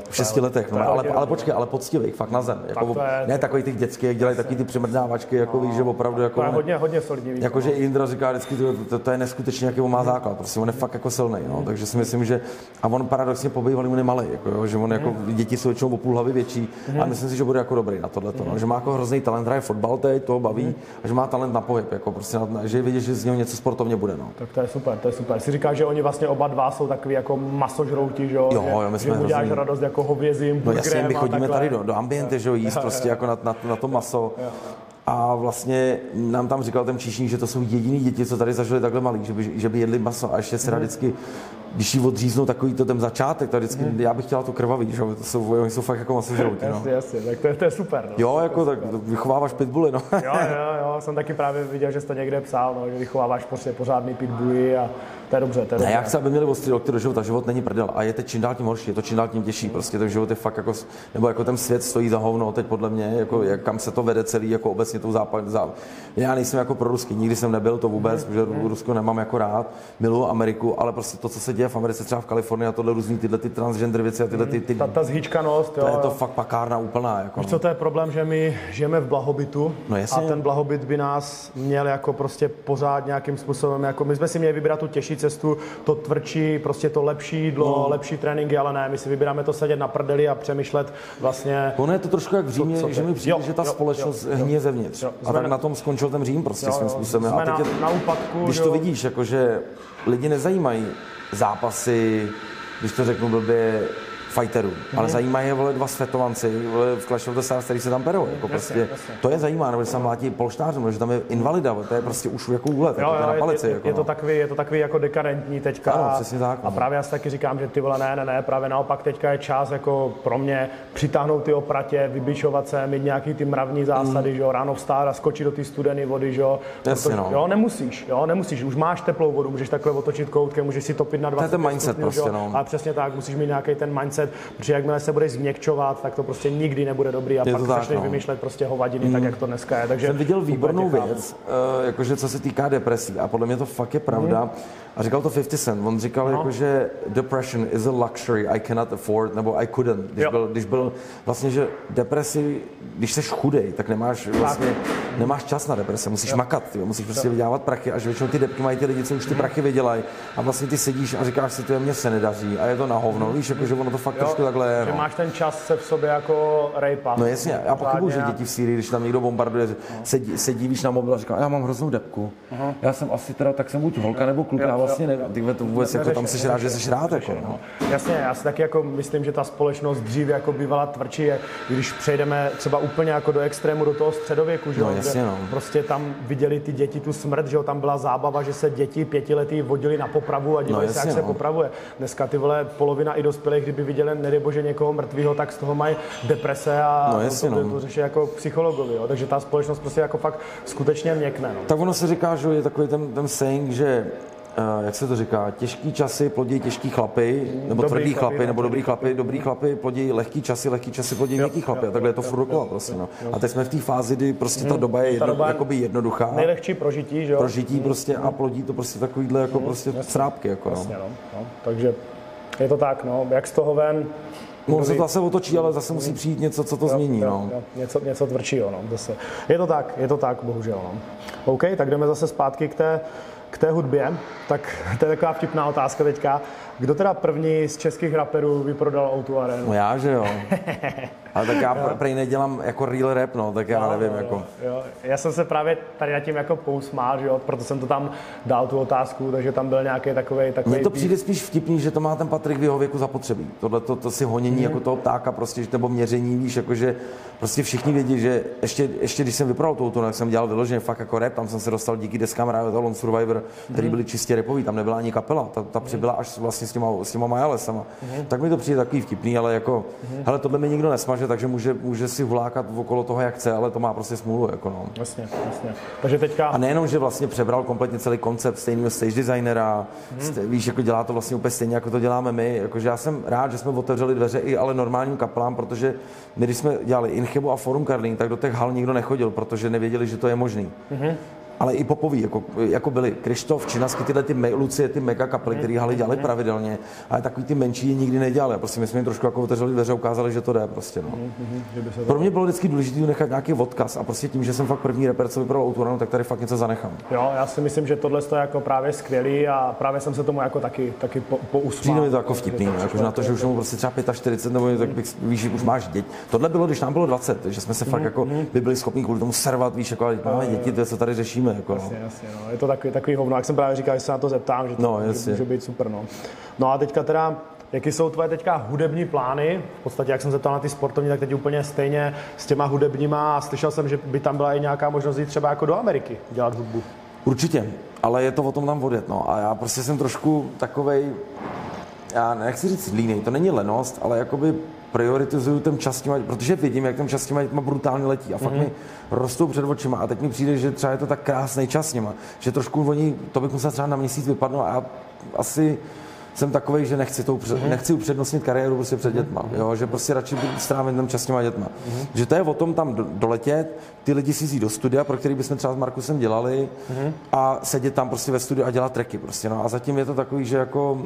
V šesti letech, no, ale, ale počkej, ale poctivý, fakt na zem. Jako, je, ne takový těch dětských, jak dělají takový ty přemrdnávačky, jako no, víš, že opravdu jako... To je hodně, hodně solidní. Jakože Indra říká vždycky, to, to, to je neskutečně, jaký on má základ, prostě on je fakt jako silnej, no, takže si myslím, že... A on paradoxně pobýval, on je malej, jako jo, že on jako, děti jsou většinou o půl hlavy větší a myslím si, že bude jako dobrý na tohleto, no, že má jako hrozný talent, hraje fotbal teď, toho baví a že má talent na pohyb, jako prostě, na, že vidíš, že z něho něco sportovně bude, no. Tak to je super, to je super. Si říká, že oni vlastně oba dva jsou takový jako masožrouti, že jo, jo my jsme že uděláš radost jako hovězím, no jasně, my chodíme tady do, do ambiente, že jo, jíst prostě jako na, na, na to maso. Jo. A vlastně nám tam říkal ten číšník, že to jsou jediný děti, co tady zažili takhle malý, že by, že by jedli maso a ještě se mm. vždycky, když jí odříznou takový to ten začátek, tak vždycky, mm. já bych chtěla to krvavý, že jo, to jsou, oni jsou fakt jako masožrouti, no. Jasně, jasně, tak to je, to je super, no. Jo, jako tak vychováváš pitbuly, no. Jo, jo, jo, jsem taky právě viděl, že jsi to někde psal, no, že vychováváš prostě pořádný pitbuly a to je dobře, to je dobře. Ne, já chci, aby měli ostrý lokty do života, život není prdel a je to čím dál tím horší, je to čím dál tím těžší, prostě ten život je fakt jako, nebo jako ten svět stojí za hovno, teď podle mě, jako jak, kam se to vede celý, jako obecně tou západ, západ. Já nejsem jako pro ruský, nikdy jsem nebyl to vůbec, protože Rusko nemám jako rád, miluji Ameriku, ale prostě to, co se děje v Americe, třeba v Kalifornii a tohle různý tyhle ty transgender věci a tyhle ty... ty ta, ta zhýčkanost, jo. To je to fakt pakárna úplná, jako. Víš, co to je problém, že my žijeme v blahobytu, no, a ten blahobyt by nás měl jako prostě pořád nějakým způsobem, jako my jsme si měli vybrat tu těžší cestu, to tvrdší, prostě to lepší dlo, no. lepší tréninky, ale ne, my si vybíráme to sedět na prdeli a přemýšlet vlastně... Ono je to trošku jak v Římě, co, co že mi přijde, jo, že ta jo, společnost jo, hníje jo, zevnitř. Jo, a tak na tom skončil ten Řím prostě jo, svým způsobem. A teď na, na úpadku, když jo. to vidíš, jako že lidi nezajímají zápasy, když to řeknu blbě, fighterů, hmm. ale zajímají je vole dva světovanci, vole v Clash of the Stars, který se tam perou, jako jasně, prostě, jasně. to je zajímavé, nebo že se tam mlátí polštářem, nebo že tam je invalida, to je prostě už jako úlet, jo, jako jo, to je na palici. Je, jako, je, to takový, je to takový jako dekadentní teďka ano, přesně tak, a, a právě já si taky říkám, že ty vole ne, ne, ne, právě naopak teďka je čas jako pro mě přitáhnout ty opratě, vybičovat se, mít nějaký ty mravní zásady, mm. že jo, ráno vstát a skočit do ty studené vody, že jo, jasně, proto, no. jo, nemusíš, jo, nemusíš, už máš teplou vodu, můžeš takhle otočit koutkem, můžeš si topit na dvacet stupňů, a přesně tak, musíš mít nějaký ten mindset, protože jakmile se budeš změkčovat, tak to prostě nikdy nebude dobrý a je pak začneš no. vymýšlet prostě hovadiny, mm. tak jak to dneska je. Takže jsem viděl výbornou věc, uh, jakože co se týká depresí a podle mě to fakt je pravda, mm. A říkal to fifty cent, on říkal no. jako, že depression is a luxury I cannot afford, nebo I couldn't, když byl, když byl vlastně, že depresi, když seš chudej, tak nemáš vlastně, nemáš čas na deprese, musíš jo. makat, tyjo, musíš prostě jo. vydělávat prachy, až většinou ty depky mají ty lidi, co už ty prachy vydělají a vlastně ty sedíš a říkáš si, to mě se nedaří a je to na hovno, víš, jako, že ono to fakt jo, trošku takhle je. Že no. máš ten čas se v sobě jako rejpat. No jasně, já pochybuju, že děti v Sýrii, když tam někdo bombarduje, no. sedí, sedí, víš, na mobil a říká, já mám hroznou depku, uh-huh. já jsem asi teda, tak jsem buď holka nebo kluk, já vlastně nevím, tyhle to vůbec, jako tam seš rád, že seš rád, jako, no. Jasně, já si taky jako myslím, že ta společnost dřív jako bývala tvrdší, když přejdeme třeba úplně jako do extrému, do toho středověku, že no, jasně, no. prostě tam viděli ty děti tu smrt, že jo, tam byla zábava, že se děti pětiletí vodili na popravu a dívali no, se, jak no. se popravuje. Dneska ty vole polovina i dospělých, kdyby viděli, nedej bože, někoho mrtvého, tak z toho mají deprese a no, jasně, to, to, no. to řeší jako psychologovi, jo. Takže ta společnost prostě jako fakt skutečně měkne, no. Tak ono se říká, že je takový ten, ten saying, že Uh, jak se to říká, těžký časy plodí těžký chlapy, nebo dobrý tvrdý chlapy, chlapy nebo dobrý chlapy, dobrý chlapy plodí lehký časy, lehký časy plodí měkký chlapy a takhle je to furt dokola prostě, no. A teď jsme v té fázi, kdy prostě ta doba je jedno, ta doba jakoby jednoduchá. Nejlehčí prožití, že jo? Prožití prostě a plodí to prostě takovýhle jako prostě srábky, jako no. Jasně, no. no. Takže je to tak, no, jak z toho ven. No, se to zase otočí, ale zase musí přijít něco, co to jo, změní. Jo, no. jo, něco, něco tvrdšího, no. Zase. Je to tak, je to tak, bohužel, no. OK, tak jdeme zase zpátky k té, k té hudbě. Tak to je taková vtipná otázka teďka. Kdo teda první z českých raperů vyprodal O dva arénu? No já, že jo. Ale tak já pr- prej nedělám jako real rap, no, tak já no, nevím, jo, jako. Jo. Já jsem se právě tady na tím jako pousmál, že jo, proto jsem to tam dal tu otázku, takže tam byl nějaký takovej... takovej Mně to přijde spíš vtipný, že to má ten Patrik v jeho věku zapotřebí. Tohle to, to si honění hmm. jako toho ptáka prostě, nebo měření, víš, jakože prostě všichni vědí, že ještě, ještě když jsem vyprodal tu O dva, tak jsem dělal vyloženě fakt jako rap, tam jsem se dostal díky deskám Riot Survivor, který hmm. byli čistě rapový, tam nebyla ani kapela, ta, ta přibyla až vlastně s těma, s těma Majalesama. Mm-hmm. Tak mi to přijde takový vtipný, ale jako, mm-hmm. hele, tohle mi nikdo nesmaže, takže může, může si hulákat okolo toho, jak chce, ale to má prostě smůlu, jako no. Jasně, jasně. Takže teďka... A nejenom, že vlastně přebral kompletně celý koncept stejného stage designera, mm-hmm. st- víš, jako dělá to vlastně úplně stejně, jako to děláme my, jakože já jsem rád, že jsme otevřeli dveře i ale normálním kapelám, protože my, když jsme dělali Inchebu a Forum Karlín, tak do těch hal nikdo nechodil, protože nevěděli, že to je možný. Mm-hmm. Ale i popoví, jako, jako byli Krištof, Činaski, tyhle ty me, Lucie, ty mega kapely, které haly dělali pravidelně, ale takový ty menší je nikdy nedělali. A prostě my jsme jim trošku jako otevřeli dveře a ukázali, že to jde prostě, no. Pro mě bylo vždycky důležité nechat nějaký odkaz a prostě tím, že jsem fakt první rapper, co vyprodal O dva arénu, tak tady fakt něco zanechám. Jo, já si myslím, že tohle je jako právě skvělý a právě jsem se tomu jako taky, taky pousmál. Přijde mi to jako vtipný, no, jako na to, že už mu prostě třeba čtyřicet pět nebo tak víš, už máš děti. Tohle bylo, když nám bylo dvacet, že jsme se fakt jako by byli schopní kvůli tomu servat, víš, jako máme děti, to je, co tady řešíme. Jako, jasně, no. jasně, no. Je to takový, takový hovno, jak jsem právě říkal, že se na to zeptám, že to no, může, může být super. No. no a teďka teda, jaký jsou tvoje teďka hudební plány? V podstatě, jak jsem zeptal na ty sportovní, tak teď úplně stejně s těma hudebníma a slyšel jsem, že by tam byla i nějaká možnost jít třeba jako do Ameriky dělat hudbu. Určitě, ale je to o tom tam odjet, no. A já prostě jsem trošku takovej, já nechci říct línej, to není lenost, ale jakoby prioritizuju ten čas, těma, protože vidím, jak ten čas těma dětma brutálně letí a fakt mm-hmm. mi rostou před očima a teď mi přijde, že třeba je to tak krásný čas s nima, že trošku oni, to bych musel třeba na měsíc vypadnout a já asi jsem takovej, že nechci, tou, mm-hmm. nechci upřednostnit kariéru prostě před dětma, mm-hmm. jo, že prostě radši strávím ten čas s těma dětma. Mm-hmm. Že to je o tom tam doletět, ty lidi si jít do studia, pro který bychom třeba s Markusem dělali mm-hmm. a sedět tam prostě ve studiu a dělat tracky prostě, no a zatím je to takový, že jako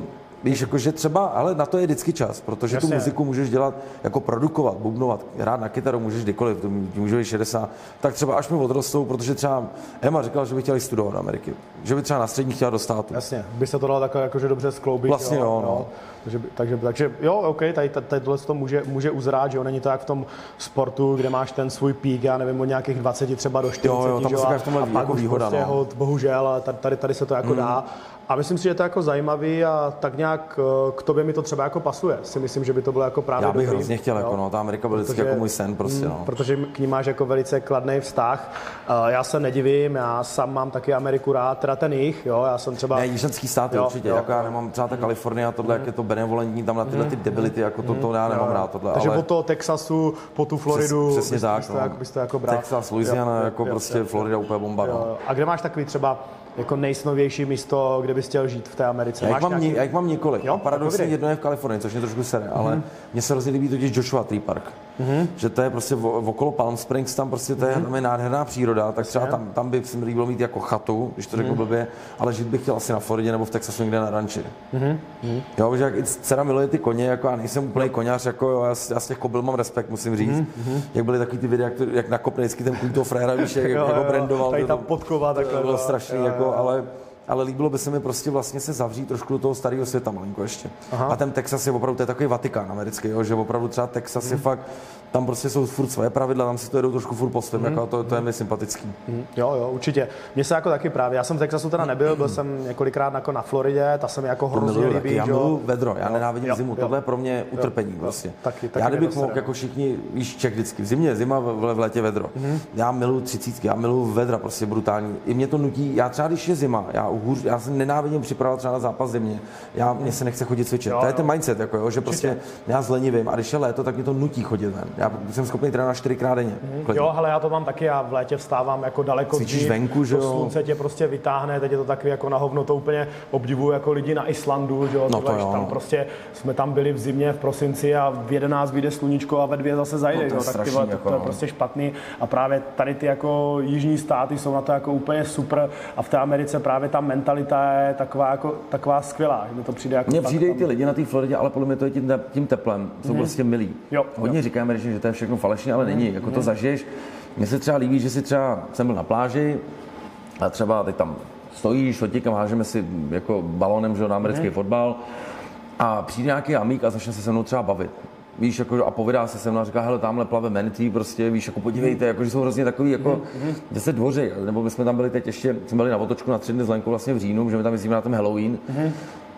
víš, jakože třeba, ale na to je vždycky čas, protože jasně. tu muziku můžeš dělat, jako produkovat, bubnovat, hrát na kytaru můžeš kdykoliv, to může být šedesát, tak třeba až mi odrostou, protože třeba Emma říkala, že by chtěla studovat do Ameriky, že by třeba na střední chtěla do státu. Jasně, by se to dalo takhle jakože dobře skloubit. Vlastně jo, jo no. no. Takže, takže, takže jo, ok, tady, tady tohle to může, může uzrát, že jo, není to jak v tom sportu, kde máš ten svůj pík, já nevím, od nějakých dvaceti třeba do čtyřiceti, jo, jo, tam že jo, a, a pak jako výhoda, prostě, no. bohužel, tady, tady se to jako mm. dá. A myslím si, že to je jako zajímavý a tak nějak k tobě mi to třeba jako pasuje. Si myslím, že by to bylo jako právě dobrý. Já bych dobrý, hrozně chtěl, jako no, ta Amerika byla vždycky jako můj sen prostě, no. Protože k ní máš jako velice kladný vztah. Já se nedivím, já sám mám taky Ameriku rád, teda ten jich, jo, já jsem třeba... Ne, jižanský státy jo, určitě, jo, jako jo. já nemám třeba ta Kalifornie a tohle, mm. jak je to benevolentní, tam na tyhle ty debility, jako to, to já nemám jo. rád tohle, takže ale... po toho Texasu, po tu Floridu... Přes, přesně tak, no. Byste jako brát. Texas, Louisiana, jako prostě Florida úplně bomba, no. A kde máš takový třeba jako nejsnovější místo, kde bys chtěl žít v té Americe? Já jak mám, nějaký... ní, jak mám několik. Jo? Paradoxně jedno je v Kalifornii, což mě trošku sere, mm-hmm. ale mně se hrozně líbí totiž Joshua Tree Park. mm-hmm. že to je prostě v, okolo Palm Springs, tam prostě to je, mm-hmm. tam je nádherná příroda, tak třeba tam, tam by se mi líbilo mít jako chatu, když to řekl mm-hmm. blbě, ale žít bych chtěl asi na Floridě nebo v Texasu někde na ranči. Mm-hmm. Jo, že jak i dcera miluje ty koně, jako já nejsem úplný koňař, jako jo, já, já z těch kobyl mám respekt, musím říct. Mm-hmm. Jak byly takový ty videa, jak, jak nakopne vždycky ten kůň toho frajera, víš, jak ho brandoval. Tady ta podkova takhle. To bylo strašný, jako, ale... Ale líbilo by se mi prostě vlastně se zavřít trošku do toho starého světa malinko ještě. Aha. A ten Texas je opravdu, to je takový Vatikán americký, jo, že opravdu třeba Texas mm. je fakt, tam prostě jsou furt své pravidla, tam si to jedou trošku furt po svém, mm. jako to, to je mi sympatický. Mm. Jo, jo, určitě. Mně se jako taky právě, já jsem v Texasu teda nebyl, byl jsem několikrát jako na Floridě, ta se mi jako hrozně líbí. Já mluvu vedro, já jo, nenávidím jo, zimu, jo, tohle je pro mě utrpení vlastně. Taky, taky já kdybych mohl jako všichni, víš, Čech vždycky, v zimě je zima, v létě vedro. Mm. Já miluju třicítky, já miluju vedra, prostě brutální. I mě to nutí, já třeba když je zima, já Hůř, já se nenávidím připravovat třeba na zápas zimě. Já mě se nechce chodit cvičit. Jo, to je ten mindset, jako jo, že určitě. Prostě já zlenivím a když je léto, tak mě to nutí chodit ven. Já jsem schopný trénovat čtyřikrát denně. Mm-hmm. Jo, ale já to mám taky, já v létě vstávám jako daleko dřív. Cvičíš venku, že jo. Slunce tě prostě vytáhne, teď je to takový jako na hovno, to úplně obdivuju jako lidi na Islandu, že jo. No to jo. Tam prostě jsme tam byli v zimě v prosinci a v jedenáct vyjde sluníčko a ve dvě zase zajde, no, tak tyhle, jako, to je prostě špatný a právě tady ty jako jižní státy jsou na to jako úplně super a v té Americe právě ta mentalita je taková, jako, taková skvělá, že mi to přijde jako... Mně přijde i ty lidi na té Floridě, ale podle mě to je tím, tím teplem, jsou mm. prostě milí. Jo, hodně jo. říkáme, že to je všechno falešně, ale mm. není, jako mm. to zažiješ. Mně se třeba líbí, že si třeba, jsem byl na pláži a třeba teď tam stojíš, odtíkam, hážeme si jako balonem, že na americký mm. fotbal a přijde nějaký amík a začne se se mnou třeba bavit. Víš, jako, a povídá se se mnou a říká, hele, tamhle plave manatee, prostě, víš, jako podívejte, jako, že jsou hrozně takový, jako, mm-hmm. že se dvoří, nebo my jsme tam byli teď ještě, jsme byli na otočku na tři dny s Lenkou vlastně v říjnu, že my tam jezdíme na ten Halloween, mm-hmm.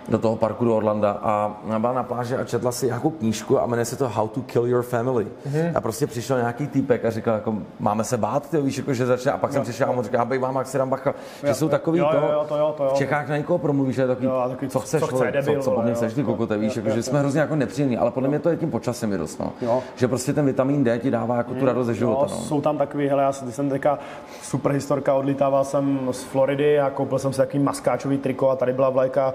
do toho parku do Orlanda a byla na pláži a četla si nějakou knížku a jmenuje se to How to Kill Your Family. Mm-hmm. A prostě přišel nějaký týpek a říkal, jako, máme se bát, ty, víš, jako, že začne, a pak jo, jsem přišel jo. a on říkal, abej vám, jak se dám bacha, že jo, jsou takový jo, to, jo, to, jo, to jo. V Čechách na někoho promluvíš, že takový, jo, takový, co chceš, co, chce, debil, co, co po mně chceš, ty kokote, víš, jo, jako, jo, že jo, jsme jo. hrozně jako nepříjemní, ale podle jo. mě to je tím počasem i dost, no. Že prostě ten vitamin D ti dává jako tu radost ze života. Jsou tam takový, hele, já jsem teďka super historka, odlítával jsem z Floridy a koupil jsem si takový maskáčový triko a tady byla vlajka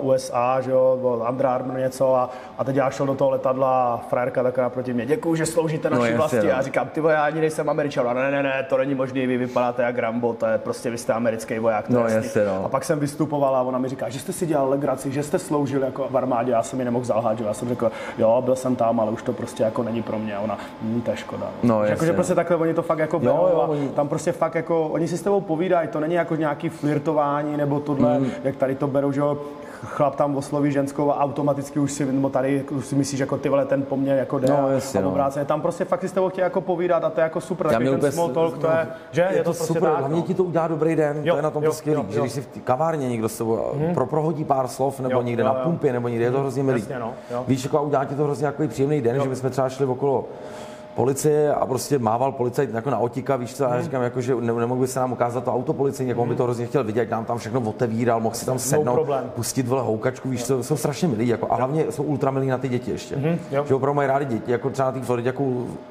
U S A, že jo, Under Armour něco a, a teď já šel do toho letadla a frajerka taková proti mě, děkuju, že sloužíte naší no, vlasti no. a říkám, ty vojáci, já ani nejsem Američan, no, ne, ne, ne, to není možný, vy vypadáte jak Rambo, to je prostě, vy jste americký voják, no, jasně, no. A pak jsem vystupoval a ona mi říká, že jste si dělal legraci, že jste sloužil jako v armádě, já jsem ji nemohl zalhát, že já jsem řekl, jo, byl jsem tam, ale už to prostě jako není pro mě, ona, hm, to je škoda. No, jasně, jakože prostě takhle oni to fakt jako jo, jo, oni... tam prostě fakt jako, oni si s tebou povídají, to není jako nějaký flirtování nebo tohle, mm. jak tady to berou, že jo, chlap tam osloví ženskou a automaticky už si, no tady už si myslíš, jako ty vole, ten poměr jako jde no, jasně, a obráceně. No. Tam prostě fakt si s tebou chtějí jako povídat a to je jako super, takový ten bez, small talk, to je, že? Je, je to, to super, prostě hlavně no. ti to udělá dobrý den, jo, to je na tom jo, to skvělý, že když si v tý kavárně někdo s tebou hmm. pro, prohodí pár slov, nebo jo, někde jo, na pumpě, nebo někde, hmm. je to hrozně milý. Jasně, no, víš, jako udělá ti to hrozně jako příjemný den, jo. že my jsme třeba šli okolo policie a prostě mával policajt jako na otíka, víš co, a já říkám, jako, že ne, nemohl by se nám ukázat to auto policii, jako on by to hrozně chtěl vidět, nám tam všechno otevíral, mohl si tam sednout, no pustit vole houkačku, víš co, jsou strašně milí, jako, a hlavně jsou ultra milí na ty děti ještě, mm-hmm, že opravdu mají rádi děti, jako třeba na té Floridě jako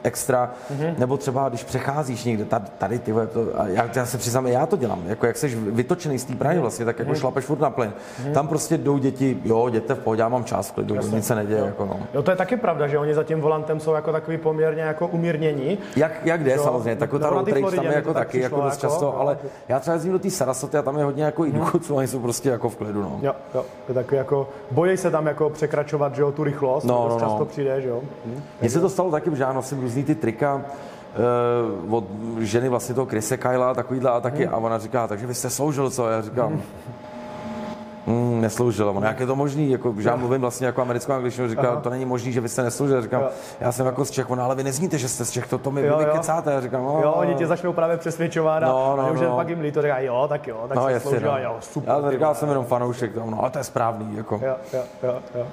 extra, mm-hmm. nebo třeba když přecházíš někde, tady, tady ty vole, to, já, já se přiznám, já to dělám, jako jak jsi vytočený z té Prahy vlastně, tak jako mm-hmm. šlapeš furt na plyn, mm-hmm. tam prostě jdou děti, jo, jděte v pohodě, já mám čas, klidu, nic se neděje, jo. Jako, no. Jo, to je taky pravda, že oni za tím volantem jsou jako takový poměrně jako umírnění. Jak, jak jde, jo, samozřejmě, tak ta road trip tam je jako taky, tak jako dost jako, často, ale já třeba jezdím do té Sarasoty a tam je hodně jako i důchodců, oni jsou prostě jako v klidu, no. Jo, jo, je taky jako, bojí se tam jako překračovat, že jo, tu rychlost, no, dost no, často no. přijde, že jo. Hm. Mně se to stalo taky, že já nosím různý ty trika, Uh, od ženy vlastně toho Chrise Kyla a takovýhle a taky, hmm. a ona říká, takže vy jste sloužil, co? Já říkám, hmm. Mm, nesloužil, ono, jak je to možný, jako, že já mluvím vlastně jako americkou angličtinu, říkal, to není možný, že vy jste nesloužil, říkám, jo. já jsem jako z Čech, ona, ale vy nezníte, že jste z Čech, to, to mi vykecáte, já říkám, oh, jo, oni tě začnou právě přesvědčovat a no, no, už no. pak jim líto, to říká, jo, tak jo, tak no, jsem sloužil, no. jo, super. Já říkal, jsem jenom fanoušek, tam, no, ale to je správný, jako. Jo, jo, jo, jo.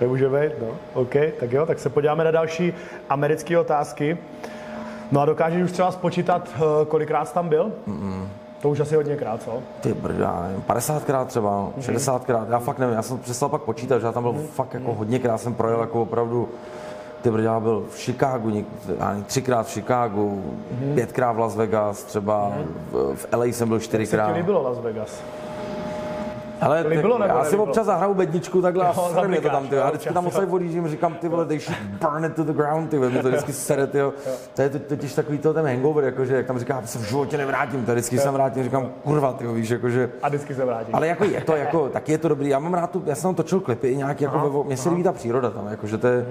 Nemůže být, no, OK, tak jo, tak se podíváme na další americké otázky. No a dokážeš už třeba spočítat, kolikrát jsi tam byl? Mm-mm. To už asi hodněkrát, co? Ty brdá, padesátkrát třeba, šedesátkrát, já fakt nevím, já jsem přestal pak počítat, že já tam byl mm-hmm. fakt jako hodněkrát, jsem projel jako opravdu, ty brdá, byl v Chicagu, něk, třikrát v Chicagu, mm-hmm. pětkrát v Las Vegas, třeba mm-hmm. v, v L A jsem byl čtyřikrát. Jak se ti líbilo Las Vegas? Ale ty, bylo, já si občas zahraju bedničku takhle jo, a srmě to tam, ty. Já vždycky tam musel volížím, říkám, ty vole, they should burn it to the ground, ty, mi to vždycky sere, ty. To je totiž takový to, ten hangover, jakože, jak tam říká, já se v životě nevrátím, tady vždycky se vrátím, říkám, kurva, ty, víš, jakože. A vždycky se vrátím. Ale jako je to, jako, tak je to dobrý, já mám rád tu, já jsem tam točil klipy, nějak, jako, mně se líbí ta příroda tam, jakože to je,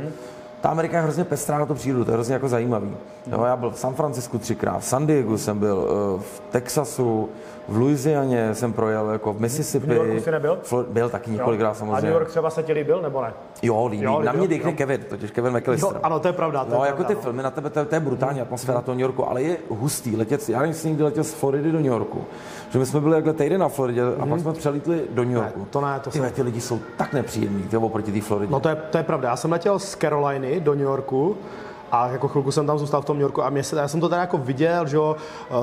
ta Amerika je hrozně pestrá na tu přírodu, to je hrozně jako zajímavý. Jo, já byl v San Francisku třikrát, v San Diegu jsem byl, v Texasu, v Louisianě jsem projel, jako v Mississippi. V New Yorku jsi nebyl? Flo- byl taky několikrát samozřejmě. A New York třeba se ti líbil, nebo ne? Jo, líbí. Jo, líbí. Na mě dýchne Kevin, totiž Kevin McAllister. Jo, ano, to je pravda. To no, je jako pravda, ty no. Filmy, na tebe, to, to je brutální atmosféra toho New Yorku, ale je hustý letět. Já jsem někdy letěl z Floridy do New Yorku, že my jsme byli takhle týden na Floridě a pak jsme přelítli do New Yorku. Ne, to ne, to ty, jsem... ty lidi jsou tak nepříjemní, ty oproti té Floridě. No to je, to je pravda, já jsem letěl z Caroliny do New Yorku. A jako chvilku jsem tam zůstal v tom New Yorku a mě se, já jsem to teda jako viděl, že jo,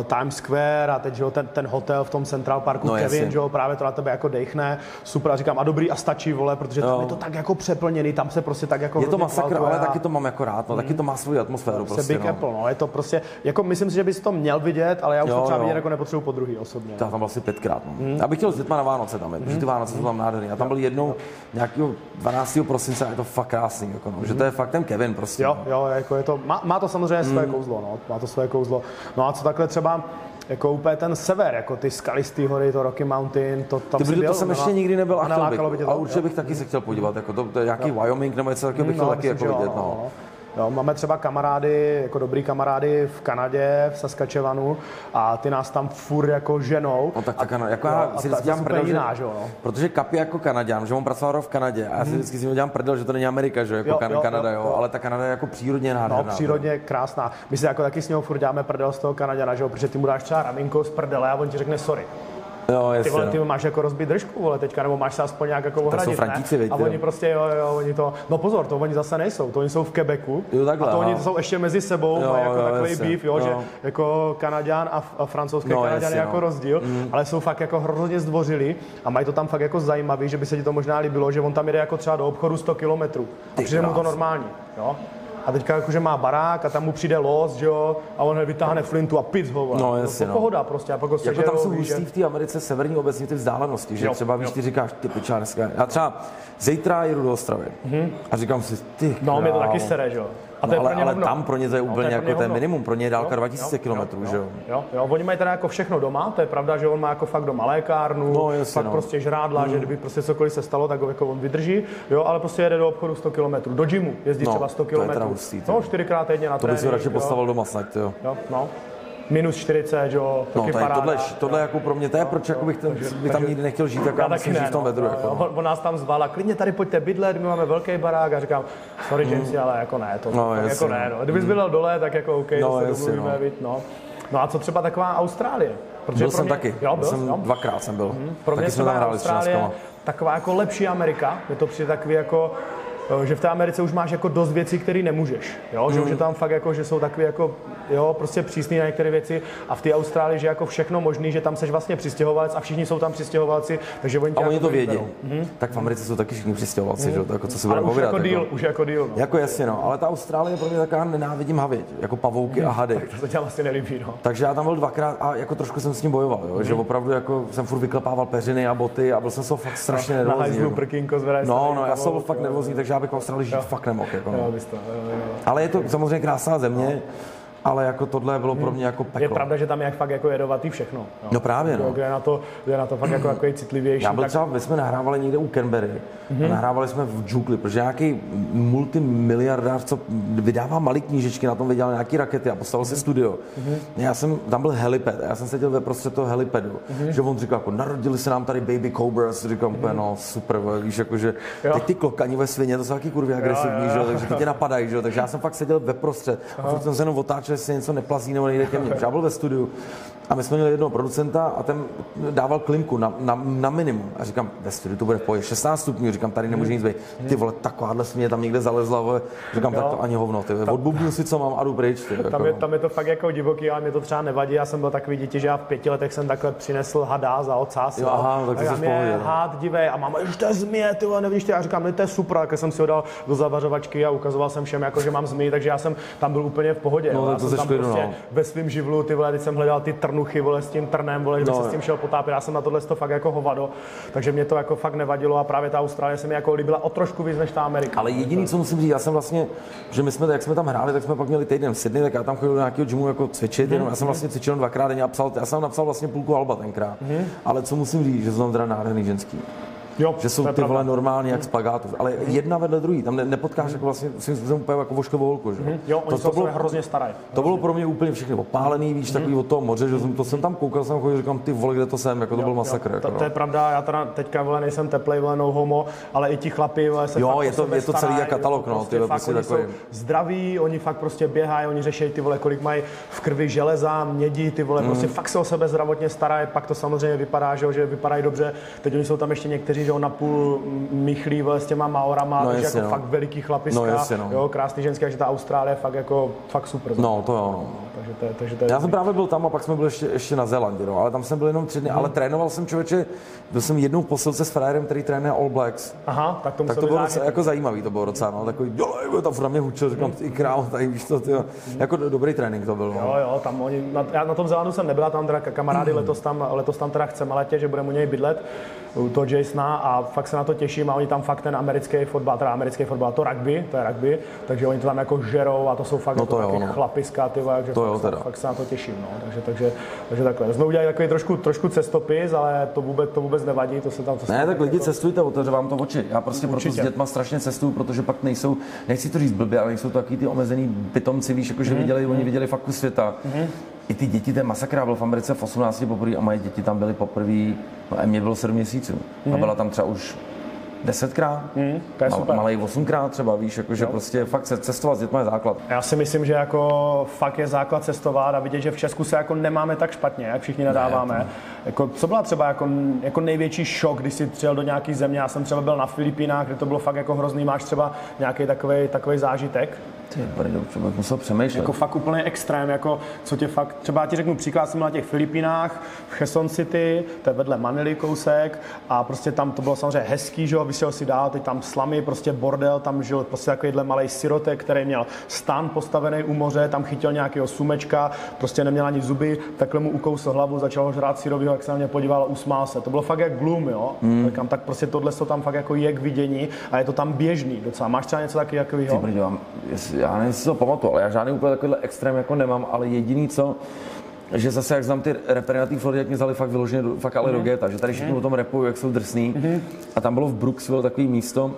Times Square a teď, že jo, ten, ten hotel v tom Central Parku, no, Kevin, že jo, právě to na tebe jako dejchne, super, a říkám, a dobrý, a stačí, vole, protože no. Tam je to tak jako přeplněný, tam se prostě tak jako... Je to masakr, ale a... taky to mám jako rád, no, mm. taky to má svou atmosféru prostě, prostě Big no. Apple, no, je to prostě, jako myslím si, že bys to měl vidět, ale já už jo, to třeba jo. vidět jako nepotřebuji po druhý osobně. To tam vlastně pětkrát, no. Mm. Já bych chtěl s dětma na Vánoce tam, protože mm. ty Vánoce mm. jsou tam nádherný, a tam byl jednou no. nějakýho dvanáctého prosince a je to fakt krásný, jako no, mm. že to je fakt ten Kevin prostě. Jo, no. jo, jako je to, má, má to samozřejmě své mm. kouzlo, no, má to své kouzlo. No a co takhle třeba, jako úplně ten sever, jako ty skalistý hory, to Rocky Mountain, to tam ty, si byl, to jsem ještě nikdy nebyl a chtěl bych, by to, a určitě bych taky se chtěl podívat, jako to, to je nějaký jo. Wyoming nebo něco takového bych chtěl no, taky myslím, jako vidět, jo, no. no. Jo, máme třeba kamarády, jako dobrý kamarády v Kanadě, v Saskatchewanu a ty nás tam furt jako ženou. No tak ta Kanada, jako já no, si vždycky dělám prdel, jiná, že, jo, no. protože Kapi jako Kanaďan, že on pracoval v Kanadě a já si hmm. vždycky si dělám prdel, že to není Amerika, že jako jo, kan, jo, Kanada, jo, jo, ale ta Kanada je jako přírodně nádherná. No, přírodně jo. krásná. My si jako taky s něho furt děláme prdel z toho Kanaďana, že jo, protože ty mu dáš třeba raminko z prdele a on ti řekne sorry. Jo, jasně, ty vole, ty máš jako rozbít držku, vole, teďka, nebo máš se aspoň nějak jako ohradit, ne? Vědě, a oni prostě, jo, jo, oni to, no pozor, to oni zase nejsou, to oni jsou v Quebecu, jo, takhle, a to jo. oni to jsou ještě mezi sebou, jo, mají jako jo, takový jasně, beef, jo, jo, že jako Kanaďan a, a francouzský no, Kanaďan je jako no. rozdíl, mm. ale jsou fakt jako hrozně zdvořili a mají to tam fakt jako zajímavý, že by se ti to možná líbilo, že on tam jede jako třeba do obchodu sto kilometrů a přijde mu to normální, jo. A teďka jakože má barák a tam mu přijde los, že jo, a on vytáhne flintu a pic ho. No, jasně, no. To pohoda prostě. A pak ho sežerou, jako tam jsou hustý v té Americe severní obecně ty vzdálenosti, že jo, třeba víš, ty říkáš, ty pičá dneska. Já třeba zítra jedu do Ostravy mm-hmm. a říkám si, ty král. No, mě to taky sere, že jo. A no, ale, ale tam pro ně to je úplně no, to je jako ten minimum, pro ně je dálka dva tisíce kilometrů, že jo. Jo, jo, oni mají teda jako všechno doma, to je pravda, že on má jako fakt doma lékárnu, no, jasně, fakt no. prostě žrádla, mm. že kdyby prostě cokoliv se stalo, tak ho jako on vydrží, jo, ale prostě jede do obchodu sto kilometrů, do gymu jezdí no, třeba sto kilometrů, hustý, no, čtyřikrát týdně na trénink. To by si ho radši postavil doma snad, jo. Jo, no. minus čtyřicet, jo, taky no, paráda. Tohle, tohle jako pro mě, to je proč jako bych, ten, takže, bych tam takže, nikdy nechtěl žít, tak já musím žít v tom vedru. No, jako, no. On nás tam zval a klidně tady pojďte bydlet, my máme velký barák a říkám, sorry James, mm. ale jako ne, to no, jasný, jako ne. No. Kdybys bydlel dole, tak jako OK, no, to se domluvíme, no. no. No a co třeba taková Austrálie? Protože byl jsem mě, taky, jo, byl, jsem, jo. dvakrát jsem byl, mm. pro taky mě jsme tam hráli Austrálie, taková jako lepší Amerika, je to přijde takový jako, že v té Americe už máš jako dost věcí, které nemůžeš, jo? Že mm. už je tam fakt jako, že jsou takový jako, jo, prostě přísný na některé věci a v té Austrálii, že jako všechno možný, že tam seš vlastně přistěhovalec a všichni jsou tam přistěhovalci, takže oni tě a oni jako to vědí. Mm. Tak v Americe jsou taky všichni přistěhovalci, mm. že? To jako, co se bude povídat. Jako deal, jako. Už jako deal, no. Jako jasně, no, ale ta Austrálie pro mě taková nenávidím havěť, jako pavouky mm. a hady. Tak to tě vlastně nelíbí, no. Takže já tam byl dvakrát a jako trošku jsem s ním bojoval, jo? Mm. Že opravdu jako jsem furt vyklepával peřiny a boty a byl jsem so fakt strašně nervózní. No, no, já jsem fakt nervózní, takže já bych v Austrálii žít fakt nemohl. Jako, no. Ale je to samozřejmě krásná země, ale jako tohle bylo pro mě jako peklo. Je pravda, že tam je fakt jako jedovatý všechno. Jo. No právě, no. Kde na to, kde na to fakt jako, jako je citlivější. Já byl tak... třeba, my jsme nahrávali někde u Canberry, mm-hmm. nahrávali jsme v džungli, protože nějaký multimiliardář, co vydává malé knížečky, na tom vydělal nějaký rakety a postavil si studio. Mm-hmm. Já jsem, tam byl helipad a já jsem seděl ve prostřed toho helipadu, mm-hmm. že on říkal jako, narodili se nám tady baby cobras, říkám, mm-hmm. no super, víš, jakože teď ty klokani ve svině, to jsou taky kurvy agresivní, že jo, takže ty tě napadají, že jo, takže já jsem fakt seděl ve prostřed a furt jsem se jenom otáčel, že se něco neplazí nebo nejde ke mně. Já byl ve studiu a my jsme měli jednoho producenta a ten dával klinku na, na, na minimum. A říkám, ve studiu to bude v pohodě, šestnáct stupňů, říkám, tady nemůže nic být. Ty vole, takováhle směně tam někde zalezla, vole. Říkám, jo. Tak to ani hovno, ty odbubnu si, co mám a jdu pryč. Ty, tam, jako. je, tam je to fakt jako divoký, ale mě to třeba nevadí, já jsem byl takový dítě, že já v pěti letech jsem takhle přinesl hada za ocas. Jo, aha, tak se spohodil. Hád, dívej, a máma, ještě to je zmije, ty vole, nevidíš ty. Já říkám, to je super, tak jsem si ho dal do zavařovačky a ukazoval jsem všem, jako že mám zmij, takže já jsem tam byl úplně v pohodě. No, to, to jsem tam prostě no. ve svým živlu, ty vole, teď jsem hledal ty trny hornuchy, vole, s tím trnem, vole, no, se s tím šel potápět. Já jsem na tohle to fakt jako hovado, takže mě to jako fakt nevadilo a právě ta Austrálie se mi jako líbila o trošku víc než ta Amerika. Ale jediný, co musím říct, já jsem vlastně, že my jsme, jak jsme tam hráli, tak jsme pak měli týden v Sydney, tak já tam chodil do nějakého gymu jako cvičit, mm-hmm. jenom já jsem vlastně cvičil dvakrát denně a psal, já jsem napsal vlastně půlku alba tenkrát. Mm-hmm. Ale co musím říct, že jsou tam teda nádherný ženský. Jo, že jsou ty vole normální jak z plagátů, ale jedna vedle druhý, tam ne, nepotkáš jako vlastně svým způsobem úplně jako voškovou holku, že? Mm-hmm. Jo, oni to, to bylo hrozně staré. To bylo pro mě úplně všechny opálený, víš, mm-hmm. takový od toho moře, že jsem to jsem tam koukal, jsem chodil, říkám, ty vole, kde to jsem, jako to jo, byl masakr. Jo, jako, to, to je pravda, já teda teďka vole nejsem teplej, vole no homo, ale i ti chlapi, vole se jo, fakt, je to je to staré, celý jak katalog, no, prostě, ty prostě takový. Jsou zdraví, oni fakt prostě běhají, oni řeší ty vole, kolik mají v krvi železa, mědi, ty vole, prostě fakt se o sebe zdravotně starají, pak to samozřejmě vypadá, že vypadají dobře. Teď oni jsou tam ještě někteří že on napůl mychlí s těma Maorama, no, takže jako no. fakt veliký chlapiska, no, no. jo, krásný ženský, takže ta Austrálie fakt jako fakt super. No, to jo. No. Takže to, takže to je já dobrý. Jsem právě byl tam a pak jsme byli ještě, ještě na Zélandi, no, ale tam jsem byl jenom tři dny, hmm. ale trénoval jsem člověče, byl jsem jednou v posilce s frajerem, který trénuje All Blacks. Aha, tak, tak to bylo docela, jako zajímavý, to bylo docela, no, takový, jo, tam furt na mě hučil, říkám, ty král, tady víš to, tyjo, jako dobrý trénink to byl. No. Jo, jo, tam oni, na, já na tom Zélandu jsem nebyla, tam teda kamarády hmm. letos tam, letos tam teda chceme letě, že budeme u něj bydlet, to Jasona a fakt se na to těším a oni tam fakt ten americký fotbal, teda americký fotbal, to rugby, to je rugby, takže oni to tam jako žerou a to jsou fakt no to jako jo, no. chlapiska, ty takže to fakt, jo, fakt se na to těším, no, takže, takže, takže takhle. Jsme udělali takový trošku, trošku cestopis, ale to vůbec, to vůbec nevadí, to se tam... To ne, se tak lidi jako... cestujte, otevře vám to oči, já prostě určitě. Proto s dětma strašně cestuju, protože pak nejsou, nechci to říct blbě, ale nejsou to takový ty omezený pitomci, víš, jakože mm-hmm. viděli, oni viděli fakt kus světa. Mm-hmm. I ty děti, ten masakr, byl v Americe v osmnácti poprvé a moje děti tam byly poprvé, no a mě bylo sedm měsíců mm. a byla tam třeba už desetkrát, mm, mal, malej osmkrát třeba, víš, jakože prostě fakt cestovat s dětma je základ. Já si myslím, že jako fakt je základ cestovat a vidět, že v Česku se jako nemáme tak špatně, jak všichni nadáváme. Ne, jako, co byla třeba jako, jako největší šok, když jsi přijel do nějaký země, já jsem třeba byl na Filipínách, kde to bylo fakt jako hrozný, máš třeba nějaký takovej, takovej zážitek? Ty brdo, člověk musel přemýšlet. Jako fakt úplně extrém, jako co tě fakt, třeba já ti řeknu příklad, jsem byl na těch Filipínách, v Quezon City, to je vedle Manily kousek a prostě tam to bylo samozřejmě hezký, že jo, vyšel si dál, teď tam slamy, prostě bordel, tam žil prostě takovýhle malej sirotek, který měl stan postavený u moře, tam chytil nějakého sumečka, prostě neměl ani zuby, takhle mu ukousl hlavu, začal ho žrát syrovýho, jak se na mě podíval, usmál se. To bylo fakt jak Gloom, jo. Mm. Říkám, tak prostě tohle to tam fakt jako je k vidění a je to tam běžný docela. Máš třeba něco takového? Já nevím, si to pamatuju, ale já žádný úplně takovýhle extrém jako nemám, ale jediný co, že zase jak znám ty repery na té Floridě, jak mě vzali fakt vyloženě, fakt ale mm-hmm. do geta, že tady všichni mm-hmm. o tom rapují, jak jsou drsný mm-hmm. a tam bylo v Brooksville takový místo,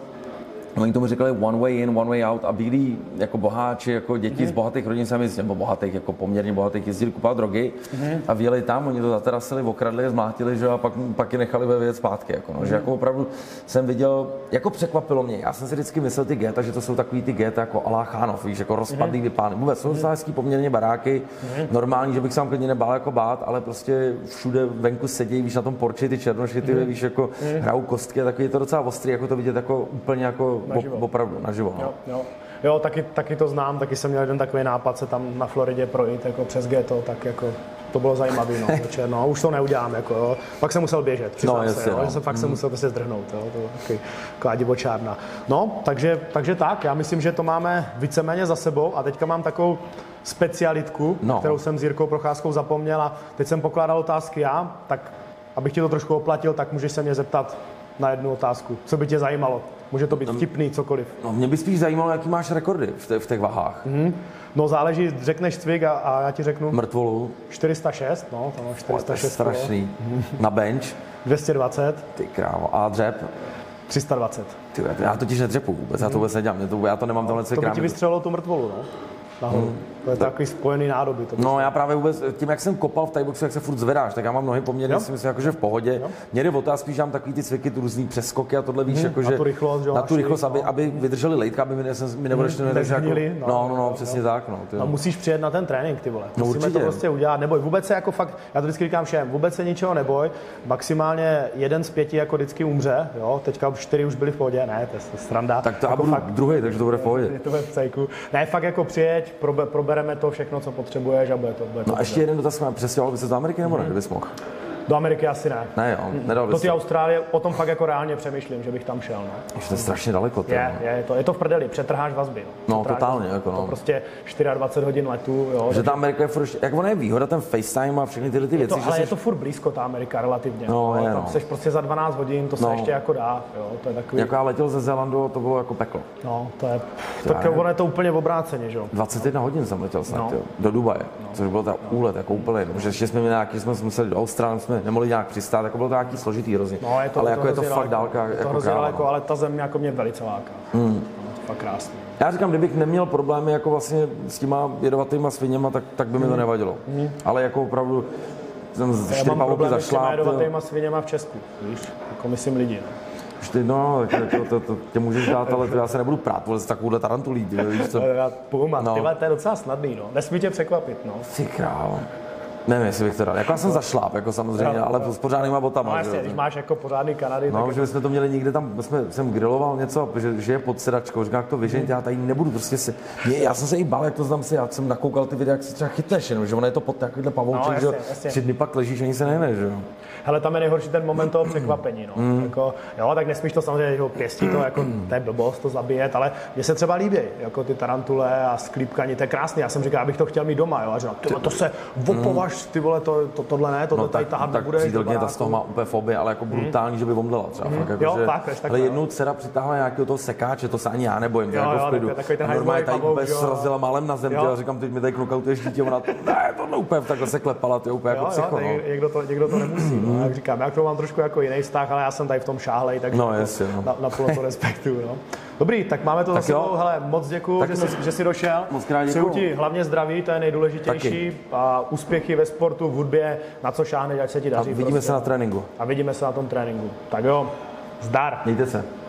oni tomu říkali one way in, one way out a bílí jako boháči, jako děti mm-hmm. z bohatých rodin sami, nebo bohatých, jako poměrně bohatých, jezdili kupovat drogy mm-hmm. a vyjeli tam, oni to zaterasili, okradli, zmlátili, že a pak, pak je nechali vevět zpátky, jako no, mm-hmm. že jako opravdu jsem viděl, jako překvapilo mě, já jsem si vždycky myslel ty geta, že to jsou takový ty geta jako a la Chánov, víš, jako rozpadlý mm-hmm. vypány, vůbec jsou mm-hmm. hezký poměrně baráky, mm-hmm. normální, že bych se tam klidně nebál jako bát, ale prostě všude venku sedí, víš, na tom porči ty černoši, ty mm-hmm. víš, jako mm-hmm. hrajou kostky, takový je to docela ostrý, jako to vidět jako úplně jako naživo. Opravdu, naživo. Jo, jo. jo taky, taky to znám, taky jsem měl jeden takový nápad se tam na Floridě projít jako přes ghetto, tak jako to bylo zajímavé, no, večer, no, už to neudělám, jako, jo. Pak jsem musel běžet, přiznám no, jasně, se, jo, no. že jsem fakt mm. se musel prostě zdrhnout, jo, to bylo takový kládivočárna. No, takže, takže tak, já myslím, že to máme víceméně za sebou a teďka mám takovou specialitku, no. kterou jsem s Jirkou Procházkou zapomněl a teď jsem pokládal otázky já, tak abych ti to trošku oplatil, tak můžeš se mě zeptat na jednu otázku, co by tě zajímalo. Může to být vtipný, cokoliv. No, mě by spíš zajímalo, jaký máš rekordy v, te, v těch vahách. Mm-hmm. No záleží, řekneš cvik a, a já ti řeknu... Mrtvolu. čtyři sta šest, no, to mám čtyři sta šest. O, to je strašný. Mm-hmm. Na bench. dvě stě dvacet. Ty krávo. A dřep? tři sta dvacet. Ty, já totiž nedřepu vůbec, mm-hmm. já to vůbec nedělám, já to, já to nemám no, tenhle cvik. To by ti vystřelilo tu mrtvolu, no. Hmm. To je takový spojený nádoby. To no já právě vůbec, tím jak jsem kopal v thaiboxu, jak se furt zvedáš, tak já mám nohy poměrně, jo? Si myslím, jakože v pohodě. Mě jde o to, spíš dám takový ty cviky, tu různý přeskoky a tohle víš, hmm. jakože na tu rychlost, na tu rychlost aby, aby vydrželi lejtka, aby mi hmm. nebudeš hmm. jako, no, no, no, no, přesně no. tak. No, ty, no. A musíš přijet na ten trénink, ty vole. No, musíme to prostě udělat, neboj, vůbec se jako fakt, já to vždycky říkám všem, vůbec se ničeho neboj, maximálně jeden z pěti jako vždycky umře, jo, teďka už čtyři už byli v pohodě, ne, to je sranda. Tak to já budu druhý, takže to bude v pohodě. To bude v cejku. Ne, fakt jako přijet, Probe, probereme to všechno, co potřebuješ a bude to. Bude no to ještě bude. Jeden dotaz, přestěhoval by se z Ameriky nebo ne, kdybys mohl? Do Ameriky asi ne. Ne, jo, nedal bys. Do té Austrálie o tom fakt jako reálně přemýšlím, že bych tam šel. No. To je strašně daleko. Ten, je, je, je, to, je to v prdeli, přetrháš vazby. No, no totálně. Jako, no. To prostě dvacet čtyři hodin letu. Jo, že ta Amerika je furt, jak ona je výhoda, ten FaceTime a všechny tyhle ty věci. To, ale že je to furt blízko, ta Amerika relativně. No, no, je, tam no. Seš prostě za dvanáct hodin, to se no. ještě jako dá. Jo, to je takový... Jako já letěl ze Zélandu, to bylo jako peklo. No, to je, tak je... ono je to úplně obráceně, že jo. dvacet jedna hodin jsem letěl snad, no. jo, do Dubaje, no. což byl tak no. úlet, jako úplně, no. protože ještě jsme nějaký, jsme museli do Austrálie, jsme nemohli nějak přistát, jako bylo to nějaký složitý hrozně. No, je to, ale to jako je to fakt dálka, to jako kráva. Jako, ale ta země jako mě velice láká. Mm. Fakt krásný. Já říkám, kdybych neměl problémy jako vlastně s těma jedovatýma sviněma, tak, tak by mi to nevadilo. Mm. Ale jako opravdu jsem čtyři pavouky zašláp. Já mám problémy s těma jedovatýma sviněma v Česku, víš, jako myslím lidi. Ne? Ty, no, to, to, to tě můžeš dát, ale já se nebudu prát, vole, s takovouhle tarantulí, víš co? Puma, no. Tyhle, to je docela snadný, no. Nesmí tě překvapit, no. Ty krávo. Nevím, jestli bych to dal. Jako já jsem zašláp, jako samozřejmě, ale s pořádnýma botama. No jasně, když máš jako pořádný Kanady. No, že bychom to měli někde tam, jsme, jsem griloval něco, že, že je pod sedačkou, říkám, jak to vyženit, já tady nebudu prostě si. Je, já jsem se i bál, jak to znám si, já jsem nakoukal ty videa, jak si třeba chytneš, jenom, že ono je to pod takovýhle pavouček, no, že tři dny pak ležíš, ani se nehneš, jo. Hele, tam je nejhorší ten moment toho překvapení, no. Mm. Jako, jo, tak nesmíš to samozřejmě, že pěstí to, jako to je blbost, to zabijet, ale mně se třeba líbí, jako ty tarantule a sklípkani, to je krásný, já jsem říkal, abych to chtěl mít doma, jo, a říkám, tyhle, to se opovaž, ty vole, to, to, tohle ne, tohle no, tady tahat nebude. Tak přítelkyně, ta z toho má úplně fobii, ale jako brutální, mm. že by omdlela třeba. Mm. Fakt, jako, jo, že, tak, tak. Ale jednou dcera přitáhla nějakého toho sekáče, to se ani já nebojím, jo, jako v klidu. Normálně tady úplně srazila málem na zem, já říkám, teď mi tady knokautuješ dítě, ona ne, tohle úplně takhle se klepala, ty úplně jako psycho. Někdo to nemusí, jak říkám, já k tomu mám trošku jako jiný vztah, ale já jsem tady v tom šáhlej, takže naplno to respektuju. Dobrý, tak máme to tak za sebou, hele, moc děkuju, že, že jsi došel, přeju ti hlavně zdraví, to je nejdůležitější, taky. A úspěchy ve sportu, v hudbě, na co šáhneš, ať se ti daří. A vidíme prostě. se na tréninku. A vidíme se na tom tréninku, tak jo, zdar. Mějte se.